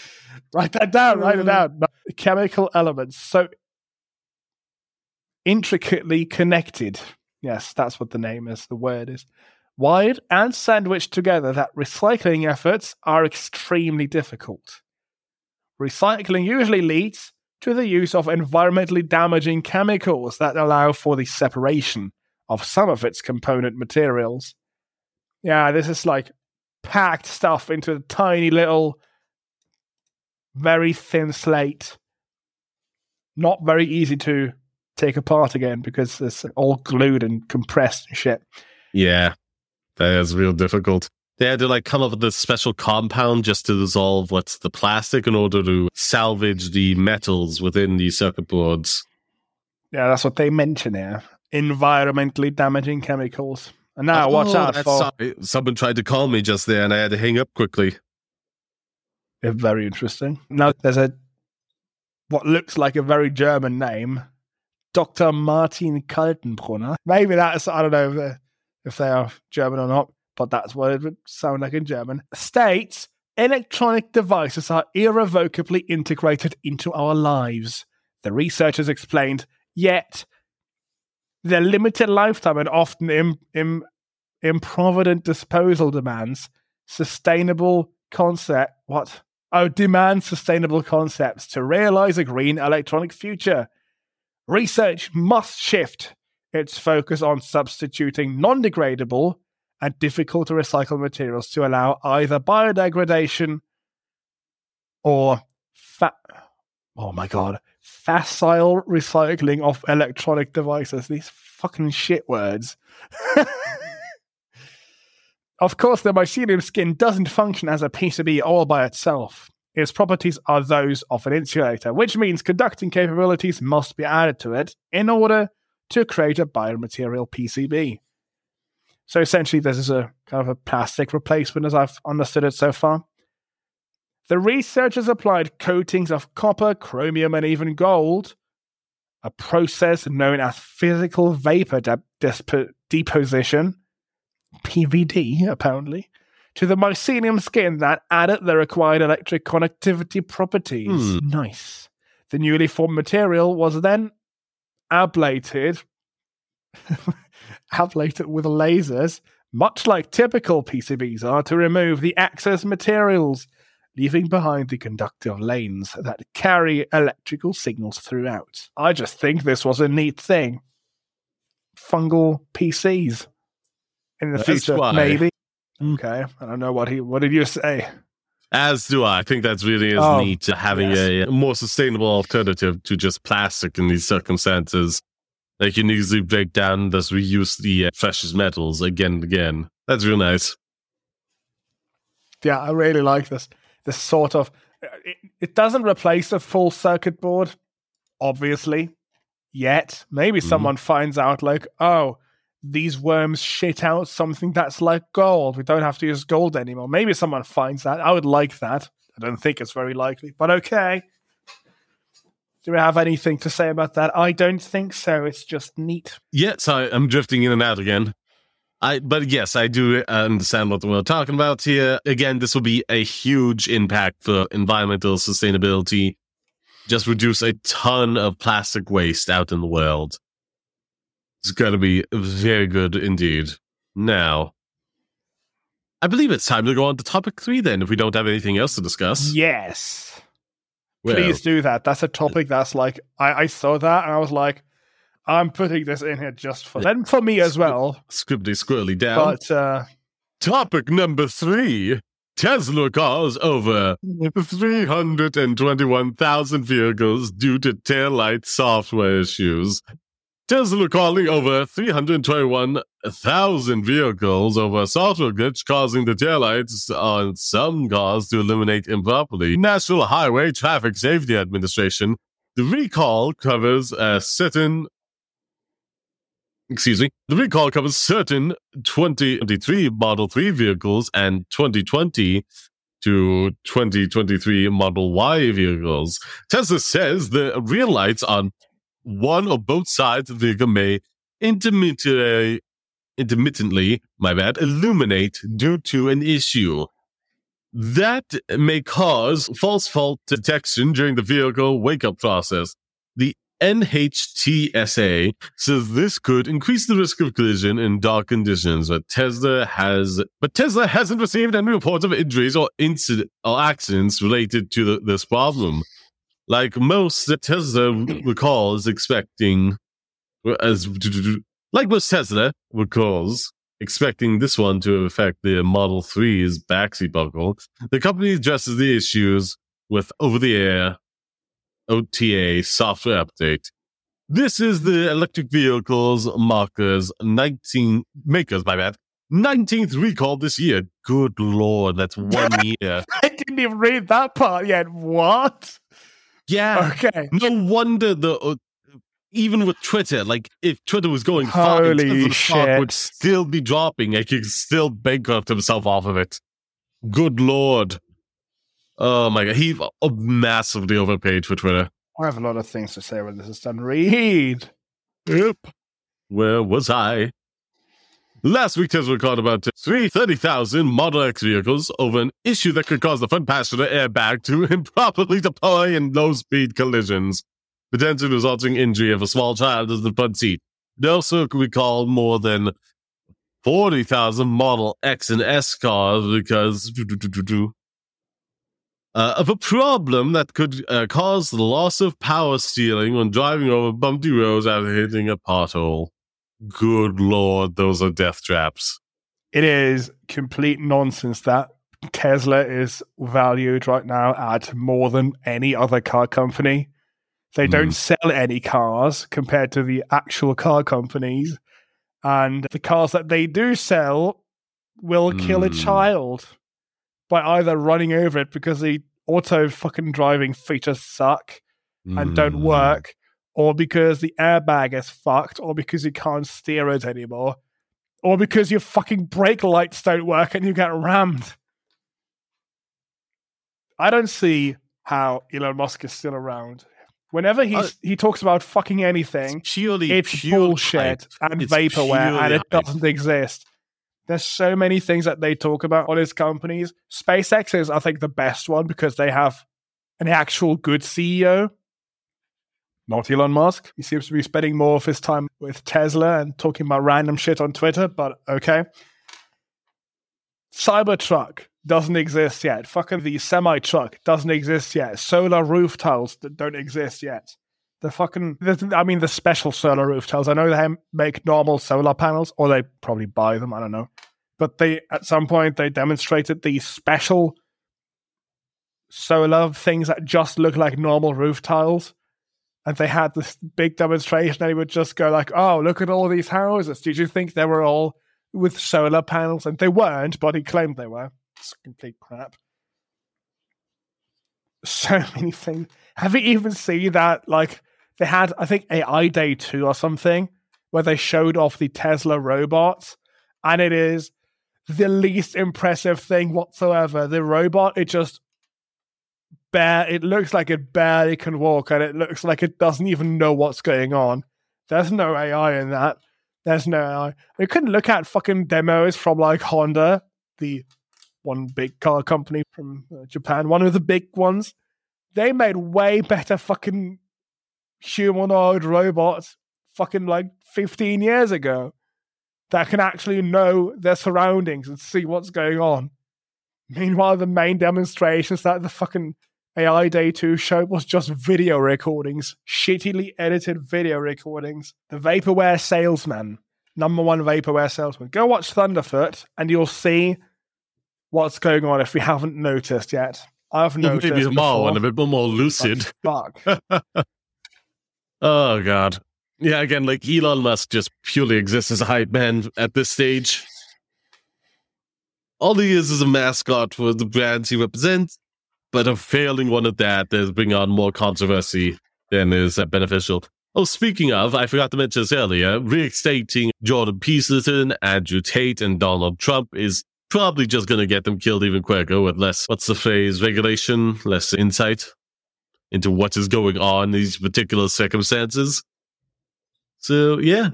Write that down, mm. write it down. Chemical elements. So intricately connected. Yes, that's what the name is, the word is. Wired and sandwiched together, that recycling efforts are extremely difficult. Recycling usually leads to the use of environmentally damaging chemicals that allow for the separation of some of its component materials. Yeah, this is like packed stuff into a tiny little, very thin slate. Not very easy to take apart again because it's all glued and compressed and shit. Yeah, that is real difficult. They had to like come up with this special compound just to dissolve what's the plastic in order to salvage the metals within the circuit boards. Yeah, that's what they mention here. Environmentally damaging chemicals. And now oh, watch out for... Sorry. Someone tried to call me just there and I had to hang up quickly. Yeah, very interesting. Now there's a what looks like a very German name, Doctor Martin Kaltenbrunner. Maybe that's, I don't know if they are German or not, but that's what it would sound like in German. States, electronic devices are irrevocably integrated into our lives. The researchers explained, yet their limited lifetime and often im- im- improvident disposal demands sustainable concept. What? Oh, demand sustainable concepts to realize a green electronic future. Research must shift its focus on substituting non-degradable and difficult to recycle materials to allow either biodegradation or fa- oh my god, facile recycling of electronic devices. These fucking shit words. Of course, the mycelium skin doesn't function as a P C B all by itself. Its properties are those of an insulator, which means conducting capabilities must be added to it in order to create a biomaterial P C B. So essentially, this is a kind of a plastic replacement, as I've understood it so far. The researchers applied coatings of copper, chromium, and even gold, a process known as physical vapor de- desp- deposition, P V D, apparently, to the mycelium skin that added the required electric conductivity properties. Mm. Nice. The newly formed material was then ablated... ablated with lasers, much like typical P C Bs are, to remove the excess materials, leaving behind the conductive lanes that carry electrical signals throughout. I just think this was a neat thing. Fungal P Cs in the That's future, why. Maybe. Okay, I don't know what he. What did you say? As do I. I think that's really is oh, neat, having yes. a more sustainable alternative to just plastic in these circumstances. They can easily break down, thus reuse the uh, precious metals again and again. That's real nice. Yeah, I really like this. This sort of... It, it doesn't replace a full circuit board, obviously, yet. Maybe mm. someone finds out, like, oh, these worms shit out something that's like gold. We don't have to use gold anymore. Maybe someone finds that. I would like that. I don't think it's very likely, but okay. Do we have anything to say about that? I don't think so. It's just neat. Yes, I, I'm drifting in and out again. I, but yes, I do understand what we're talking about here. Again, this will be a huge impact for environmental sustainability. Just reduce a ton of plastic waste out in the world. It's going to be very good indeed. Now, I believe it's time to go on to topic three then, if we don't have anything else to discuss. Yes. Well, please do that. That's a topic that's like, I, I saw that and I was like, I'm putting this in here just for them, for me as well. Scribbly squirrely down. But, uh, topic number three, Tesla cars over three hundred twenty-one thousand vehicles due to taillight software issues. Tesla calling over three hundred twenty-one thousand vehicles over a software glitch causing the taillights on some cars to illuminate improperly. National Highway Traffic Safety Administration. The recall covers a certain... Excuse me. The recall covers certain twenty twenty-three Model three vehicles and twenty twenty to twenty twenty-three Model Y vehicles. Tesla says the rear lights on one or both sides of the vehicle may intermittently, intermittently, my bad, illuminate due to an issue. That may cause false fault detection during the vehicle wake-up process. The N H T S A says this could increase the risk of collision in dark conditions, but Tesla has but Tesla hasn't received any reports of injuries or incident or accidents related to the, this problem. Like most Tesla recalls expecting, as like most Tesla recalls expecting this one to affect the Model three's backseat buckle, the company addresses the issues with over-the-air O T A software update. This is the electric vehicles markers nineteen makers, my bad. nineteenth recall this year. Good lord, that's one year. I didn't even read that part yet. What? Yeah. Okay. No wonder the uh, even with Twitter, like if Twitter was going fine, the stock would still be dropping. It could still bankrupt himself off of it. Good lord. Oh my god, he massively overpaid for Twitter. I have a lot of things to say when this is done. Read. Yep. Where was I? Last week, Tesla called about three hundred thirty thousand Model X vehicles over an issue that could cause the front passenger airbag to improperly deploy in low-speed collisions, potentially resulting injury of a small child in the front seat. They also recalled more than forty thousand Model X and S cars because... Uh, of a problem that could uh, cause the loss of power steering when driving over bumpy roads after hitting a pothole. Good lord, those are death traps. It is complete nonsense that Tesla is valued right now at more than any other car company. They mm. don't sell any cars compared to the actual car companies. And the cars that they do sell will mm. kill a child by either running over it because the auto fucking driving features suck and mm. don't work, or because the airbag is fucked, or because you can't steer it anymore, or because your fucking brake lights don't work and you get rammed. I don't see how Elon Musk is still around. Whenever he's, uh, he talks about fucking anything, it's, purely, it's pure bullshit hype. and it's vaporware, and it hype. doesn't exist. There's so many things that they talk about on his companies. SpaceX is, I think, the best one because they have an actual good C E O. Not Elon Musk. He seems to be spending more of his time with Tesla and talking about random shit on Twitter, but okay. Cybertruck doesn't exist yet. Fucking the semi-truck doesn't exist yet. Solar roof tiles that don't exist yet. The fucking, I mean, the special solar roof tiles. I know they make normal solar panels, or they probably buy them, I don't know. But they, at some point, they demonstrated these special solar things that just look like normal roof tiles. And they had this big demonstration, and it would just go like, oh, look at all these houses. Did you think they were all with solar panels? And they weren't, but he claimed they were. It's complete crap. So many things. Have you even seen that, like, they had, I think, A I Day two or something, where they showed off the Tesla robots, and it is the least impressive thing whatsoever. The robot, it just bare, it looks like it barely can walk, and it looks like it doesn't even know what's going on. There's no A I in that. There's no A I. You couldn't look at fucking demos from, like, Honda, the one big car company from Japan, one of the big ones. They made way better fucking humanoid robots fucking like fifteen years ago that can actually know their surroundings and see what's going on. Meanwhile, the main demonstrations that the fucking A I Day two showed was just video recordings, shittily edited video recordings. The Vaporware salesman, number one Vaporware salesman. Go watch Thunderfoot and you'll see what's going on if we haven't noticed yet. I've noticed maybe tomorrow and a bit more lucid. Fuck. Oh god. Yeah, again, like Elon Musk just purely exists as a hype man at this stage. All he is is a mascot for the brands he represents, but a failing one at that that is bringing on more controversy than is uh, beneficial. Oh, speaking of, I forgot to mention this earlier, reinstating Jordan Peterson, Andrew Tate, and Donald Trump is probably just going to get them killed even quicker with less, what's the phrase, regulation, less insight into what is going on in these particular circumstances. So, yeah.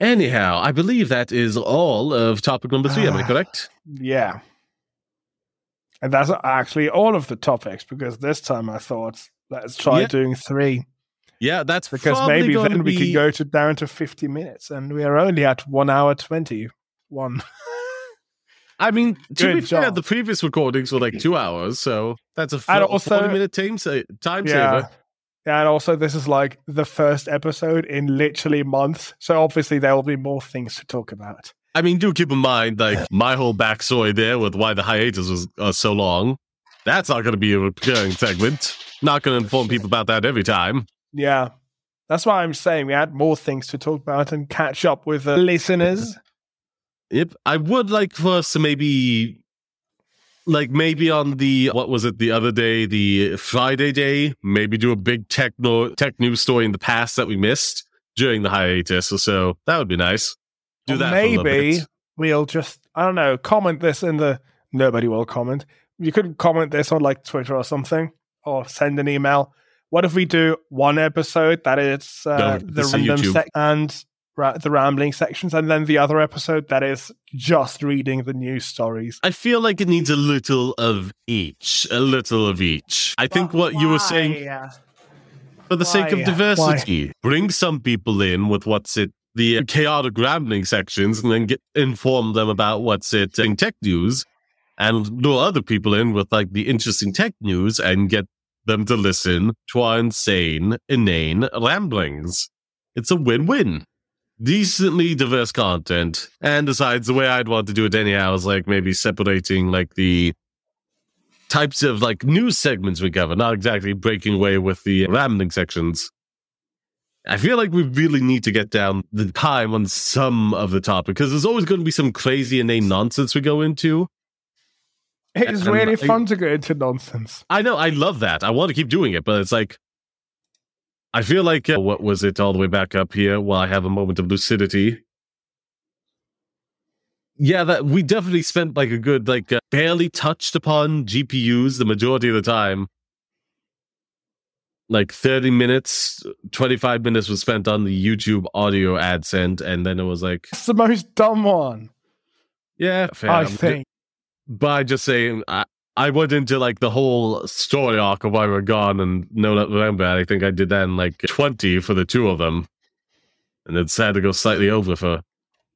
Anyhow, I believe that is all of topic number three. Uh, am I correct? Yeah. And that's actually all of the topics, because this time I thought, let's try yeah. doing three. Yeah, that's because maybe then we be... could go to down to fifty minutes, and we are only at one hour twenty one. I mean, to Good be job. fair, the previous recordings were like two hours, so that's a forty-minute time, sa- time yeah, saver. And also, this is like the first episode in literally months, so obviously there will be more things to talk about. I mean, do keep in mind, like, my whole backstory there with why the hiatus was uh, so long. That's not going to be a recurring segment. Not going to inform people about that every time. Yeah, that's why I'm saying we had more things to talk about and catch up with the listeners. Yep, I would like for us to maybe, like maybe on the, what was it the other day, the Friday day, maybe do a big techno, tech news story in the past that we missed during the hiatus or so. That would be nice. Do or that Maybe we'll just, I don't know, comment this in the, nobody will comment. You could comment this on like Twitter or something, or send an email. What if we do one episode that is uh, the random sec- and ra- the rambling sections, and then the other episode that is just reading the news stories? I feel like it needs a little of each. A little of each. I but think what why? you were saying, for the why? sake of diversity, why? bring some people in with what's it, the chaotic rambling sections, and then get, inform them about what's it in tech news, and lure other people in with like the interesting tech news and get them to listen to our insane, inane ramblings. It's a win-win. Decently diverse content. And besides, the way I'd want to do it anyhow is like maybe separating like the types of like news segments we cover, not exactly breaking away with the rambling sections. I feel like we really need to get down the time on some of the topic, because there's always going to be some crazy inane nonsense we go into. It is really and, fun to go into nonsense. I know. I love that. I want to keep doing it, but it's like, I feel like, uh, what was it all the way back up here while I have a moment of lucidity? Yeah, that we definitely spent like a good, like uh, barely touched upon G P Us the majority of the time. Like thirty minutes, twenty-five minutes was spent on the YouTube audio AdSense, and then it was like... That's the most dumb one. Yeah, fair. I think. By just saying, I, I went into like the whole story arc of why we're gone and no not remember. I think I did that in like twenty for the two of them. And it's sad to go slightly over for.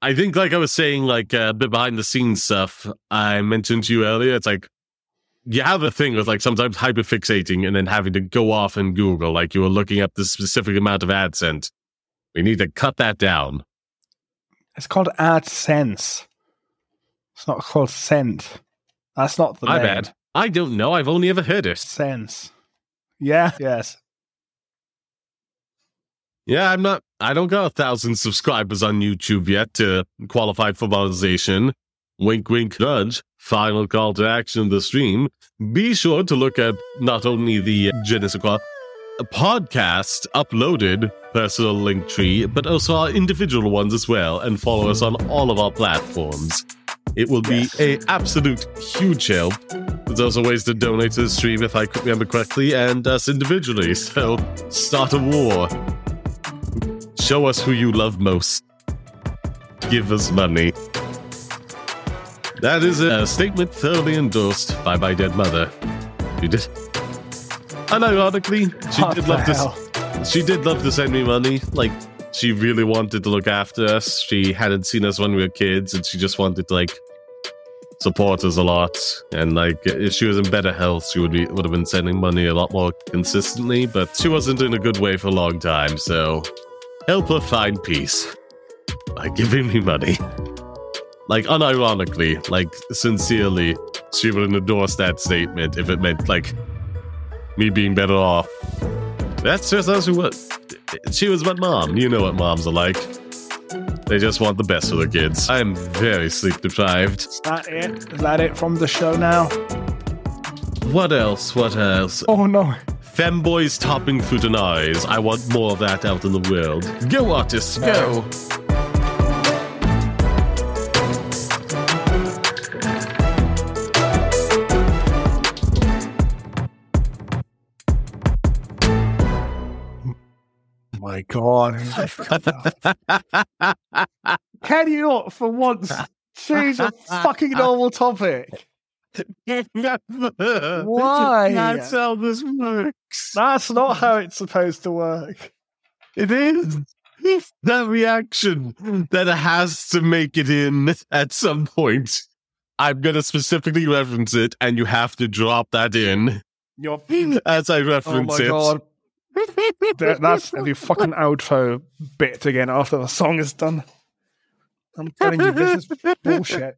I think, like I was saying, like a bit behind the scenes stuff I mentioned to you earlier. It's like you have a thing with like sometimes hyperfixating and then having to go off and Google, like you were looking up the specific amount of AdSense. We need to cut that down. It's called AdSense. It's not called scent. That's not the I name. Bad. I don't know. I've only ever heard it. Sense. Yeah. Yes. Yeah, I'm not... I don't got a thousand subscribers on YouTube yet to qualify for monetization. Wink, wink, nudge. Final call to action of the stream. Be sure to look at not only the Genesis podcast, Uploaded, personal link tree, but also our individual ones as well, and follow us on all of our platforms. It will be yes. a absolute huge help. There's also ways to donate to the stream, if I remember correctly, and us individually. So start a war. Show us who you love most. Give us money. That is a statement thoroughly endorsed by my dead mother. She did. Unironically, she what did love hell? to. She did love to send me money, like. She really wanted to look after us. She hadn't seen us when we were kids, and she just wanted to, like, support us a lot. And, like, if she was in better health, she would be would have been sending money a lot more consistently, but she wasn't in a good way for a long time, so help her find peace by giving me money. Like, unironically, like, sincerely, she would endorse that statement if it meant, like, me being better off. That's just how she was. She was my mom. You know what moms are like. They just want the best for their kids. I'm very sleep deprived. Is that it? Is that it from the show now? What else? What else? Oh no. Femboys topping futanaris. I want more of that out in the world. Go artists, go! my God. Can you not, for once, choose a fucking normal topic? Why? That's how this works. That's not how it's supposed to work. It is. That reaction that has to make it in at some point. I'm going to specifically reference it, and you have to drop that in Your... as I reference it. Oh, my it. God. that, that's the fucking outro bit again after the song is done. I'm telling you, this is bullshit.